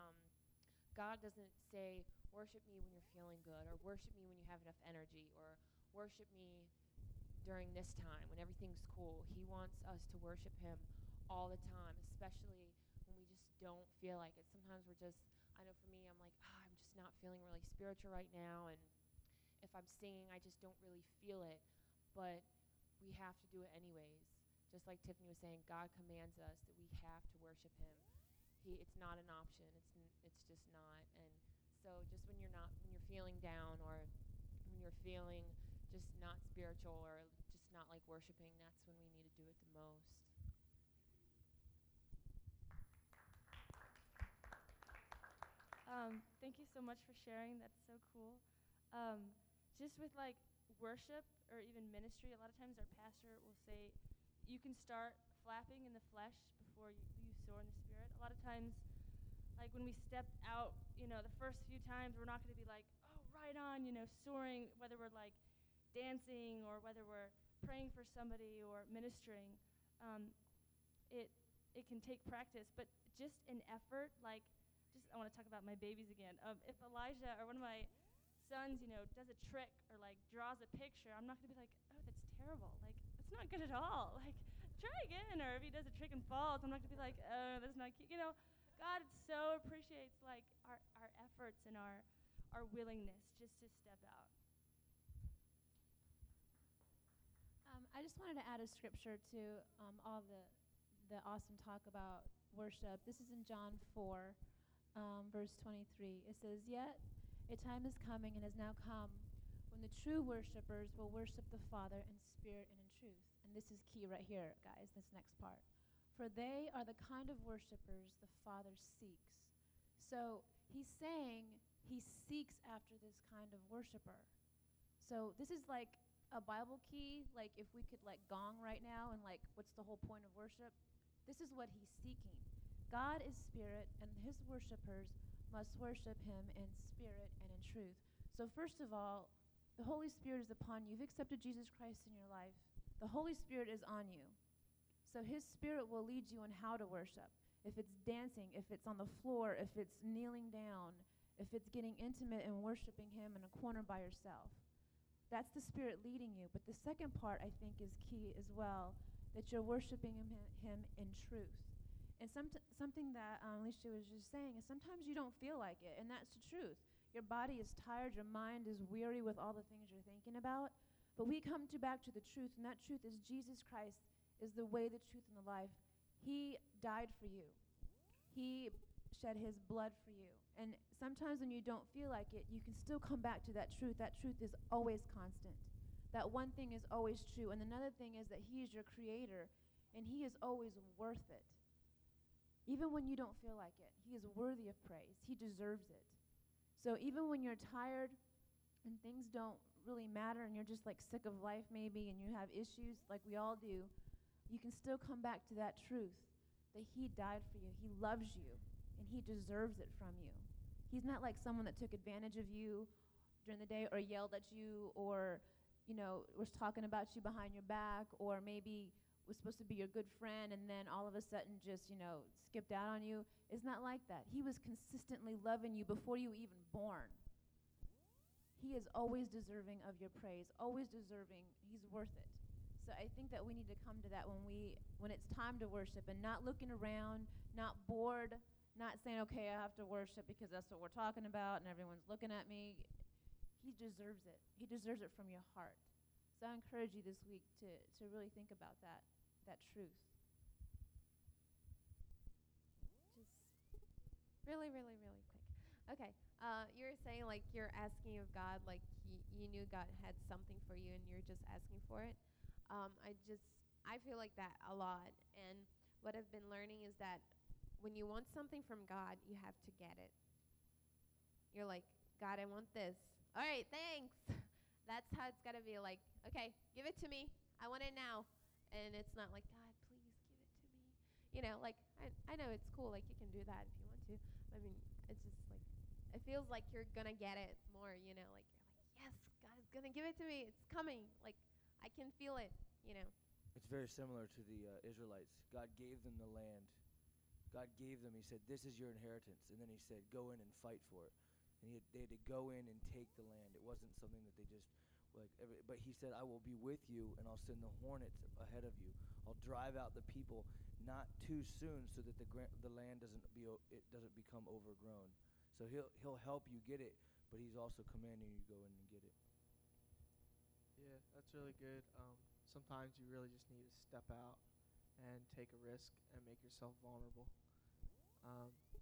God doesn't say, worship me when you're feeling good, or worship me when you have enough energy, or worship me during this time when everything's cool. He wants us to worship him all the time, especially when we just don't feel like it. Sometimes we're just, I know for me, I'm like, I'm just not feeling really spiritual right now, and if I'm singing, I just don't really feel it, but we have to do it anyways. Just like Tiffany was saying, God commands us that we have to worship him. It's not an option. It's just not. And so just when you're feeling down, or when you're feeling just not spiritual, or just not like worshiping, that's when we need to do it the most. Thank you so much for sharing. That's so cool. Just with like worship or even ministry, a lot of times our pastor will say, you can start flapping in the flesh before you soar in the spirit. A lot of times, like when we step out, you know, the first few times we're not going to be like, oh, right on, you know, soaring, whether we're like dancing or whether we're praying for somebody or ministering. It can take practice, but just an effort. Like, just I want to talk about my babies again. If Elijah or one of my sons, you know, does a trick or like draws a picture, I'm not going to be like, oh, that's terrible. Like, that's not good at all. Like, try again. Or if he does a trick and falls, I'm not going to be like, oh, that's not cute. You know, God so appreciates, like, our efforts and our willingness just to step out. I just wanted to add a scripture to all the awesome talk about worship. This is in John 4, verse 23. It says, "Yet a time is coming and has now come when the true worshipers will worship the Father in spirit and in truth." And this is key right here, guys, this next part. "For they are the kind of worshipers the Father seeks." So he's saying he seeks after this kind of worshiper. So this is like a Bible key, like if we could like gong right now and like what's the whole point of worship? This is what he's seeking. God is spirit, and his worshipers must worship him in spirit and in truth. So first of all, the Holy Spirit is upon you. You've accepted Jesus Christ in your life. The Holy Spirit is on you. So his spirit will lead you on how to worship. If it's dancing, if it's on the floor, if it's kneeling down, if it's getting intimate and worshiping him in a corner by yourself. That's the spirit leading you. But the second part, I think, is key as well, that you're worshiping him in truth. And something that Alicia was just saying is sometimes you don't feel like it, and that's the truth. Your body is tired, your mind is weary with all the things you're thinking about, but we come back to the truth, and that truth is Jesus Christ is the way, the truth, and the life. He died for you. He shed his blood for you. And sometimes when you don't feel like it, you can still come back to that truth. That truth is always constant. That one thing is always true. And another thing is that he is your creator, and he is always worth it. Even when you don't feel like it, he is worthy of praise. He deserves it. So even when you're tired and things don't really matter and you're just like sick of life maybe and you have issues like we all do, you can still come back to that truth that he died for you. He loves you, and he deserves it from you. He's not like someone that took advantage of you during the day or yelled at you or, you know, was talking about you behind your back or maybe was supposed to be your good friend and then all of a sudden just, you know, skipped out on you. It's not like that. He was consistently loving you before you were even born. He is always deserving of your praise, always deserving. He's worth it. So I think that we need to come to that when it's time to worship and not looking around, not bored, not saying, okay, I have to worship because that's what we're talking about and everyone's looking at me. He deserves it. He deserves it from your heart. So I encourage you this week to really think about that truth. Just really, really, really quick. Okay, you were saying like you're asking of God, like you knew God had something for you and you're just asking for it. I feel like that a lot. And what I've been learning is that when you want something from God, you have to get it. You're like, God, I want this. All right, thanks. That's how it's got to be. Like, okay, give it to me. I want it now. And it's not like, God, please give it to me. You know, like, I know it's cool. Like, you can do that if you want to. I mean, it's just like, it feels like you're going to get it more, you know. Like, you're like, yes, God is going to give it to me. It's coming. Like, I can feel it, you know. It's very similar to the Israelites. God gave them the land. God gave them, he said, this is your inheritance. And then he said, go in and fight for it. And they had to go in and take the land. It wasn't something that they just, like, but he said, I will be with you, and I'll send the hornets ahead of you. I'll drive out the people not too soon so that the land doesn't become overgrown. So he'll help you get it, but he's also commanding you to go in and get it. Yeah, that's really good. Sometimes you really just need to step out and take a risk and make yourself vulnerable.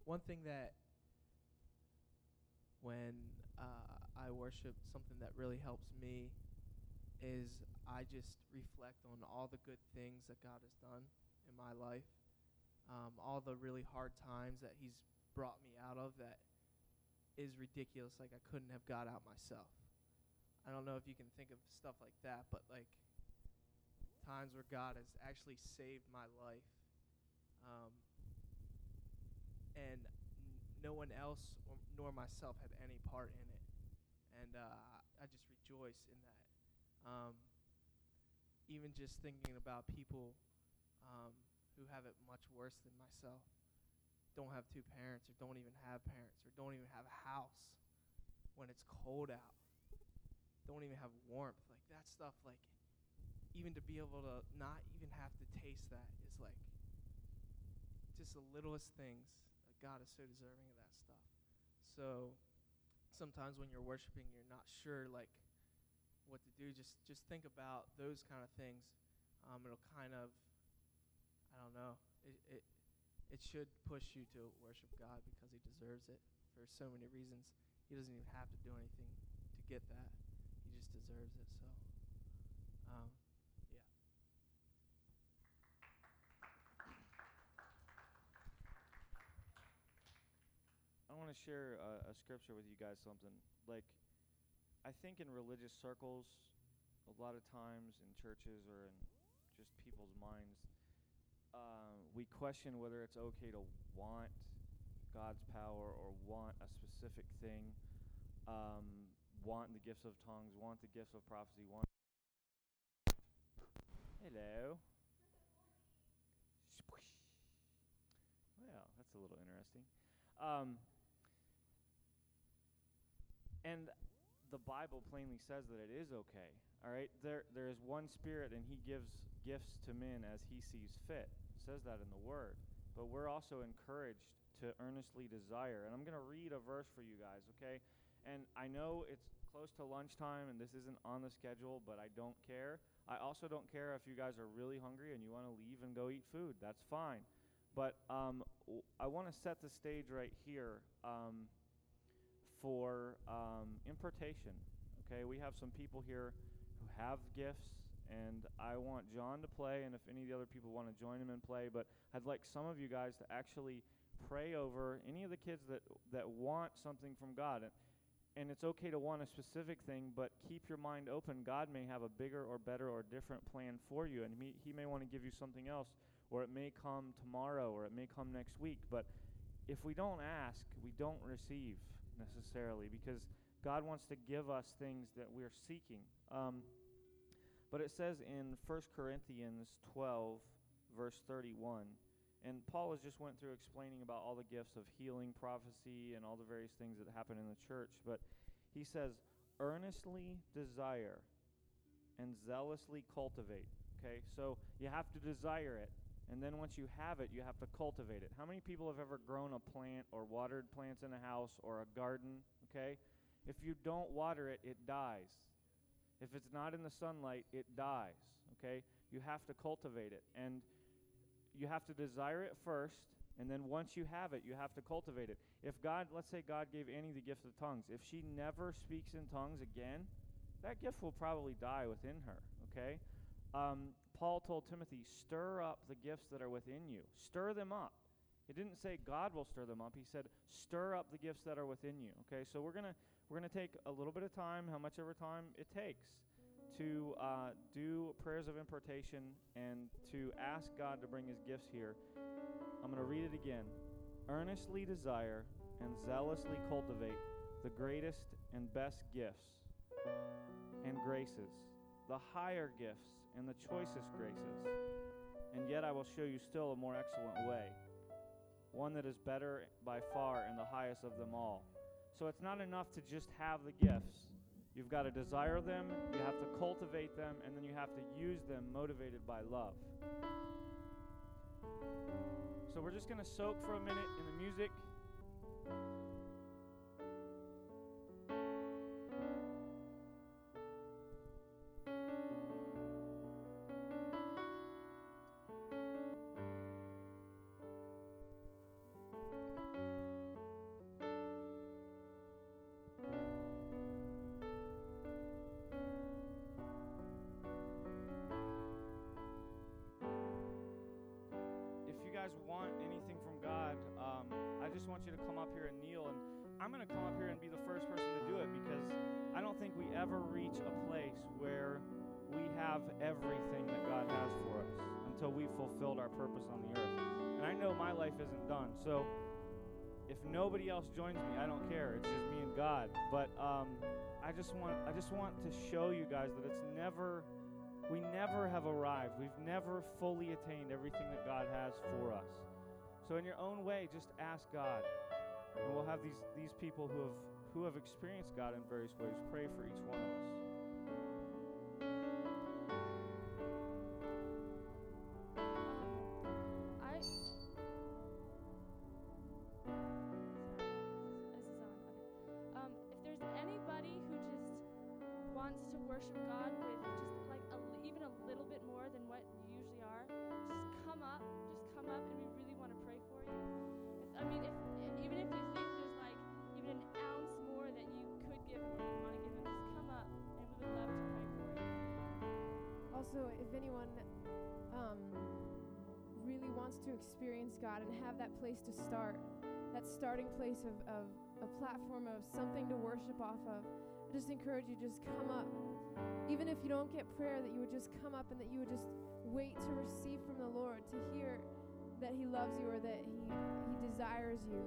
One thing that when I worship, something that really helps me is I just reflect on all the good things that God has done in my life, all the really hard times that he's brought me out of that is ridiculous, like I couldn't have got out myself. I don't know if you can think of stuff like that, but like times where God has actually saved my life, and no one else nor myself had any part in it, and I just rejoice in that. Even just thinking about people who have it much worse than myself, don't have two parents or don't even have parents or don't even have a house when it's cold out, don't even have warmth, like that stuff, like even to be able to not even have to taste that is like just the littlest things. God is so deserving of that stuff. So sometimes when you're worshiping, you're not sure like what to do. Just think about those kind of things. It'll kind of, I don't know, it should push you to worship God because he deserves it for so many reasons. He doesn't even have to do anything to get that. He just deserves it. So, yeah. I want to share a scripture with you guys, something. Like, I think in religious circles, a lot of times in churches or in just people's minds, we question whether it's okay to want God's power or want a specific thing, want the gifts of tongues, want the gifts of prophecy, want... Hello. Sploosh. Well, that's a little interesting. And the Bible plainly says that it is okay. All right, there is one Spirit, and he gives gifts to men as he sees fit. It says that in the Word. But we're also encouraged to earnestly desire. And I'm going to read a verse for you guys, okay? And I know it's close to lunchtime, and this isn't on the schedule, but I don't care. I also don't care if you guys are really hungry and you want to leave and go eat food. That's fine. But I want to set the stage right here for impartation. Okay, we have some people here who have gifts, and I want John to play, and if any of the other people want to join him and play, but I'd like some of you guys to actually pray over any of the kids that want something from God. And it's okay to want a specific thing, but keep your mind open. God may have a bigger or better or different plan for you, and he may want to give you something else, or it may come tomorrow, or it may come next week. But if we don't ask, we don't receive necessarily, because God wants to give us things that we're seeking. But it says in 1 Corinthians 12, verse 31, and Paul has just went through explaining about all the gifts of healing, prophecy, and all the various things that happen in the church, but he says, earnestly desire and zealously cultivate. Okay, so you have to desire it, and then once you have it, you have to cultivate it. How many people have ever grown a plant or watered plants in a house or a garden? Okay, if you don't water it, it dies. If it's not in the sunlight, it dies. Okay, you have to cultivate it, and you have to desire it first, and then once you have it, you have to cultivate it. If God, let's say God gave Annie the gift of tongues, if she never speaks in tongues again, that gift will probably die within her. Okay. Paul told Timothy, stir up the gifts that are within you. Stir them up. It didn't say God will stir them up. He said, stir up the gifts that are within you. Okay, so we're gonna take a little bit of time, how much ever time it takes, to do prayers of impartation and to ask God to bring his gifts here. I'm going to read it again. Earnestly desire and zealously cultivate the greatest and best gifts and graces, the higher gifts and the choicest graces, and yet I will show you still a more excellent way, one that is better by far and the highest of them all. So it's not enough to just have the gifts. You've got to desire them, you have to cultivate them, and then you have to use them motivated by love. So we're just going to soak for a minute in the music. Want anything from God, I just want you to come up here and kneel, and I'm going to come up here and be the first person to do it, because I don't think we ever reach a place where we have everything that God has for us until we've fulfilled our purpose on the earth. And I know my life isn't done, so if nobody else joins me, I don't care. It's just me and God. But I just want to show you guys that we never have arrived. We've never fully attained everything that God has for us. So in your own way, just ask God. And we'll have these people who have experienced God in various ways pray for each one of us. wants to worship God with just like even a little bit more than what you usually are, just come up, and we really want to pray for you. Even if you think there's like even an ounce more that you could give or you want to give them, just come up, and we would love to pray for you. Also, if anyone really wants to experience God and have that place to start, that starting place of a platform of something to worship off of, I just encourage you, just come up. Even if you don't get prayer, that you would just come up and that you would just wait to receive from the Lord, to hear that He loves you or that He desires you.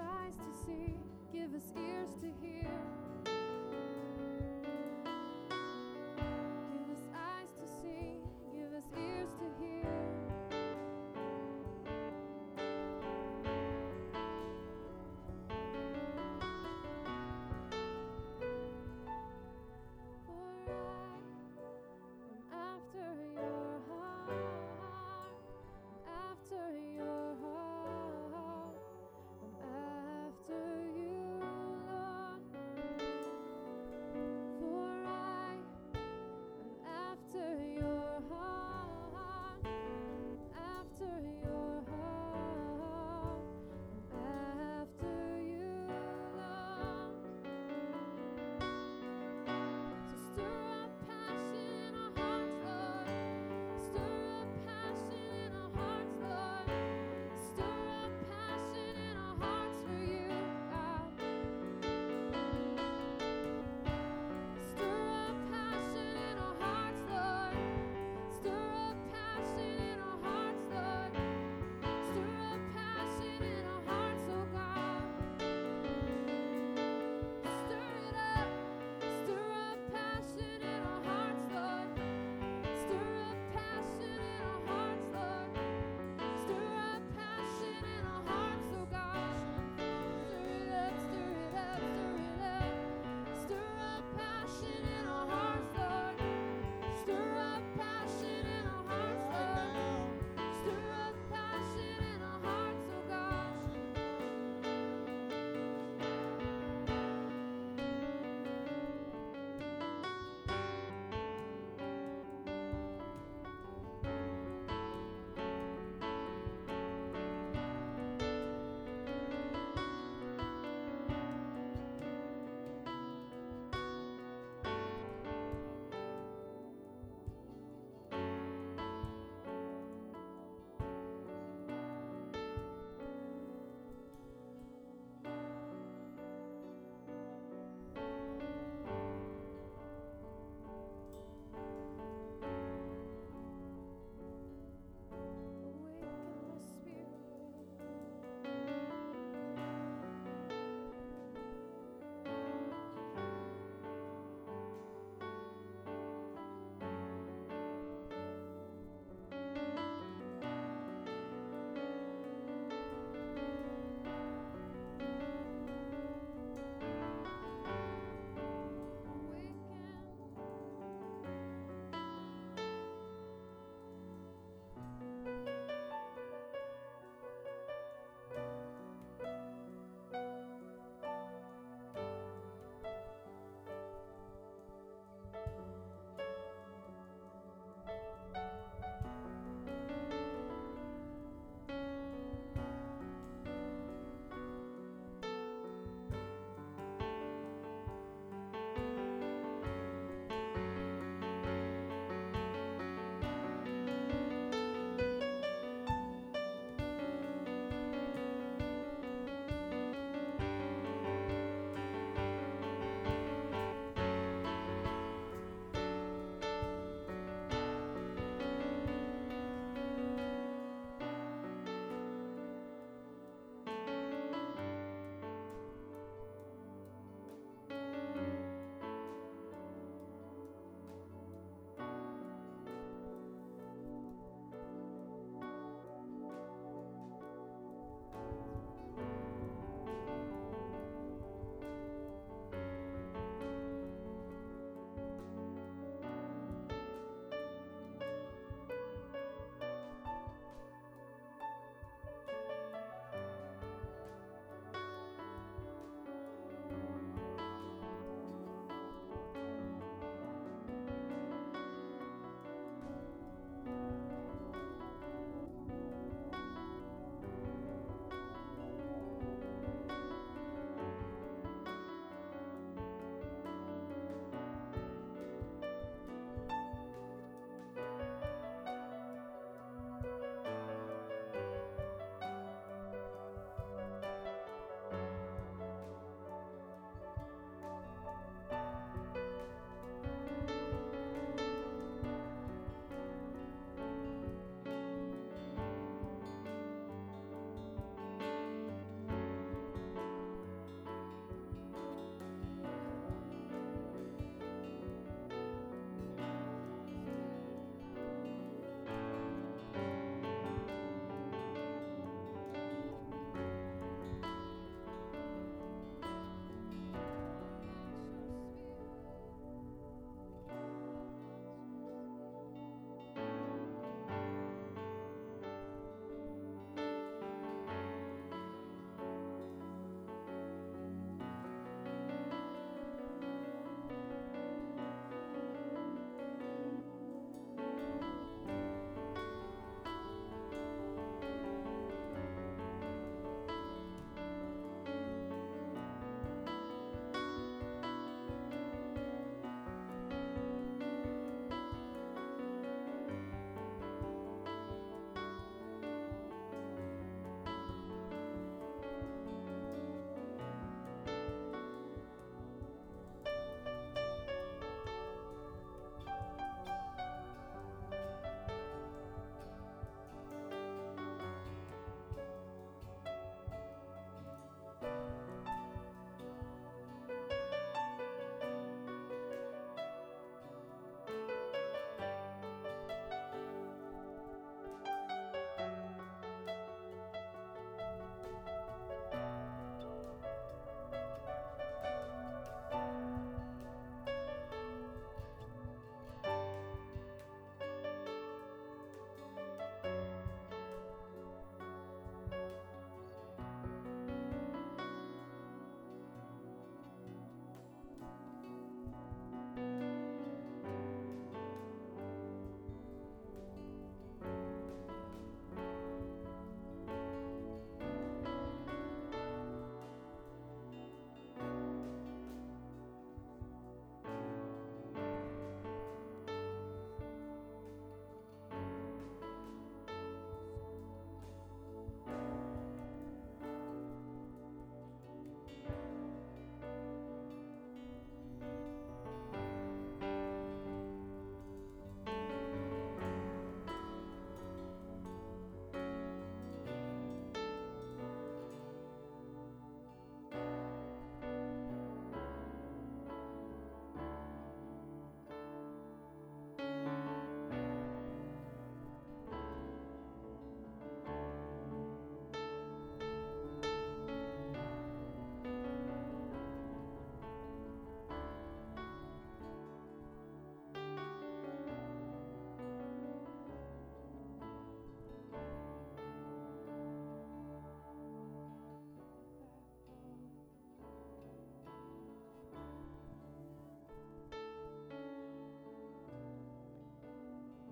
eyes to see, give us ears to hear. Give us eyes to see, give us ears to hear.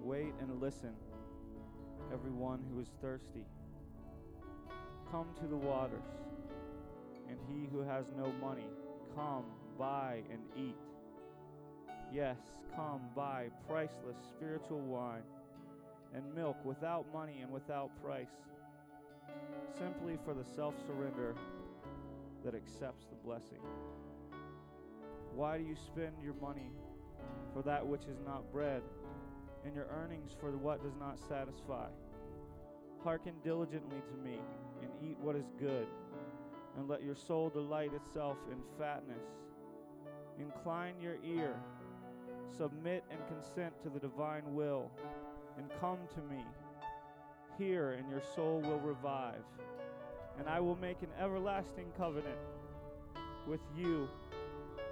wait and listen, everyone who is thirsty. Come to the waters, and he who has no money, come, buy, and eat. Yes, come, buy priceless spiritual wine and milk without money and without price, simply for the self-surrender that accepts the blessing. Why do you spend your money for that which is not bread, and your earnings for what does not satisfy? Hearken diligently to me, and eat what is good, and let your soul delight itself in fatness. Incline your ear, submit and consent to the divine will, and come to me. Hear, and your soul will revive, and I will make an everlasting covenant with you,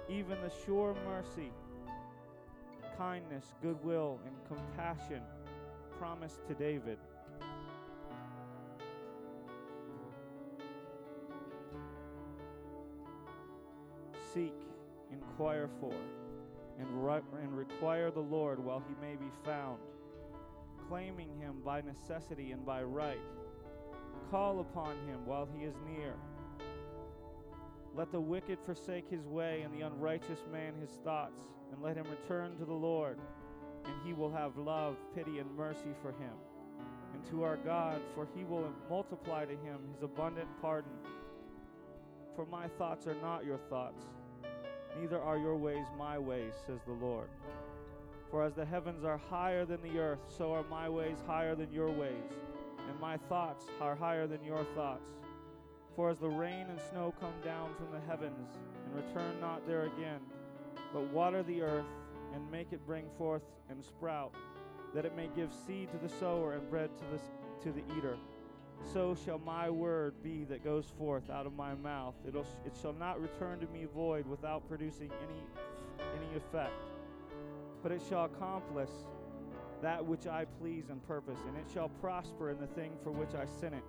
even the sure mercy, kindness, goodwill, and compassion promised to David. Seek, inquire for, and require the Lord while he may be found, claiming him by necessity and by right. Call upon him while he is near. Let the wicked forsake his way, and the unrighteous man his thoughts, and let him return to the Lord, and he will have love, pity, and mercy for him, and to our God, for he will multiply to him his abundant pardon. For my thoughts are not your thoughts, neither are your ways my ways, says the Lord. For as the heavens are higher than the earth, so are my ways higher than your ways, and my thoughts are higher than your thoughts. For as the rain and snow come down from the heavens, and return not there again, but water the earth, and make it bring forth and sprout, that it may give seed to the sower and bread to the eater, so shall my word be that goes forth out of my mouth. It shall not return to me void without producing any effect, but it shall accomplish that which I please and purpose, and it shall prosper in the thing for which I sent it.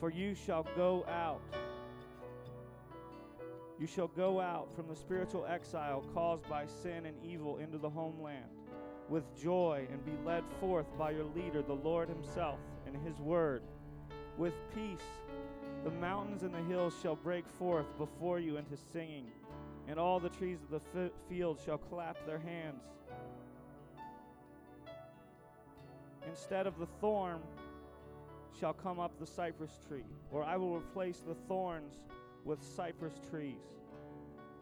For you shall go out from the spiritual exile caused by sin and evil into the homeland with joy, and be led forth by your leader, the Lord himself, and his word. With peace, the mountains and the hills shall break forth before you into singing, and all the trees of the field shall clap their hands. Instead of the thorn shall come up the cypress tree, or I will replace the thorns with cypress trees.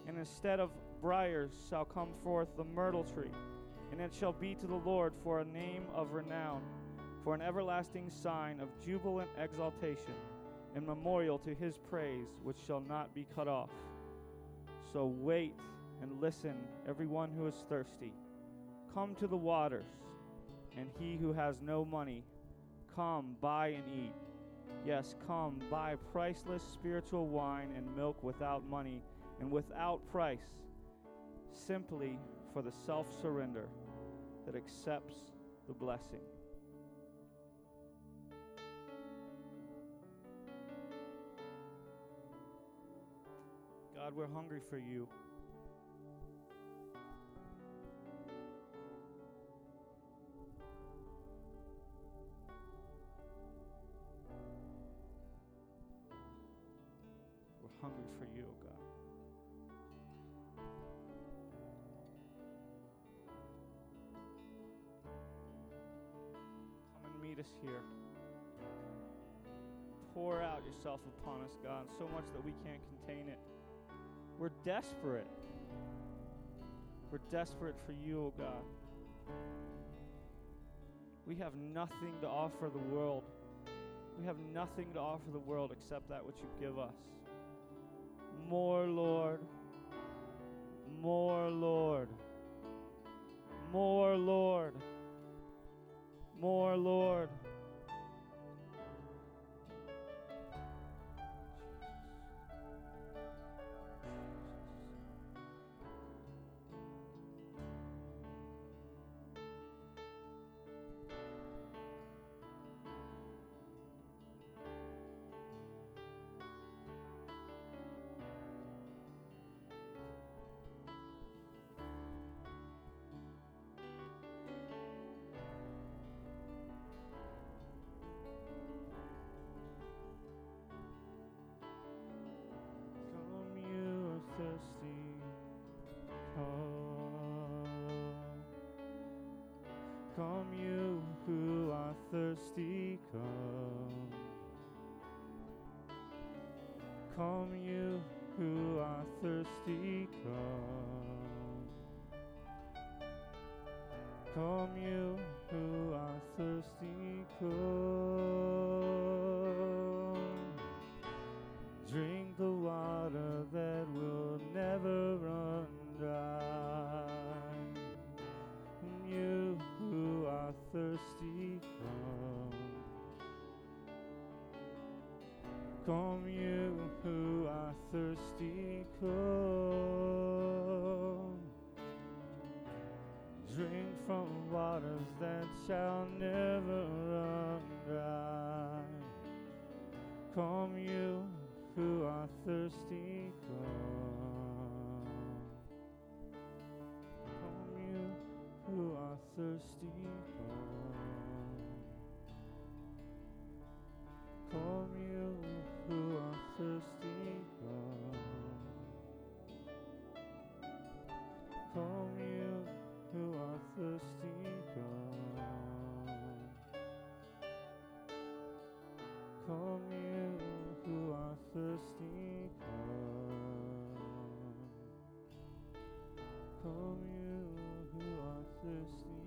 And instead of briars shall come forth the myrtle tree, and it shall be to the Lord for a name of renown, for an everlasting sign of jubilant exaltation, and memorial to his praise, which shall not be cut off. So wait and listen, everyone who is thirsty. Come to the waters, and he who has no money, come, buy and eat. Yes, come, buy priceless spiritual wine and milk without money and without price, simply for the self-surrender that accepts the blessing. God, we're hungry for you. Hungry for you, oh God. Come and meet us here. Pour out yourself upon us, God, so much that we can't contain it. We're desperate. We're desperate for you, oh God. We have nothing to offer the world. We have nothing to offer the world except that which you give us. More, Lord. More, Lord. More, Lord. More, Lord. Come, you who are thirsty, come. Come, you who are thirsty, come. Drink the water that will never run dry. You who are thirsty, come. Come, you who are thirsty, come. Drink from waters that shall never run dry. Come, you who are thirsty, come. Come, you who are thirsty, come. Come, you who are thirsty, come. Come, you who are thirsty, come. Come, you who are thirsty, come. Come, you who are thirsty, come.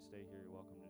want to stay here, you're welcome to.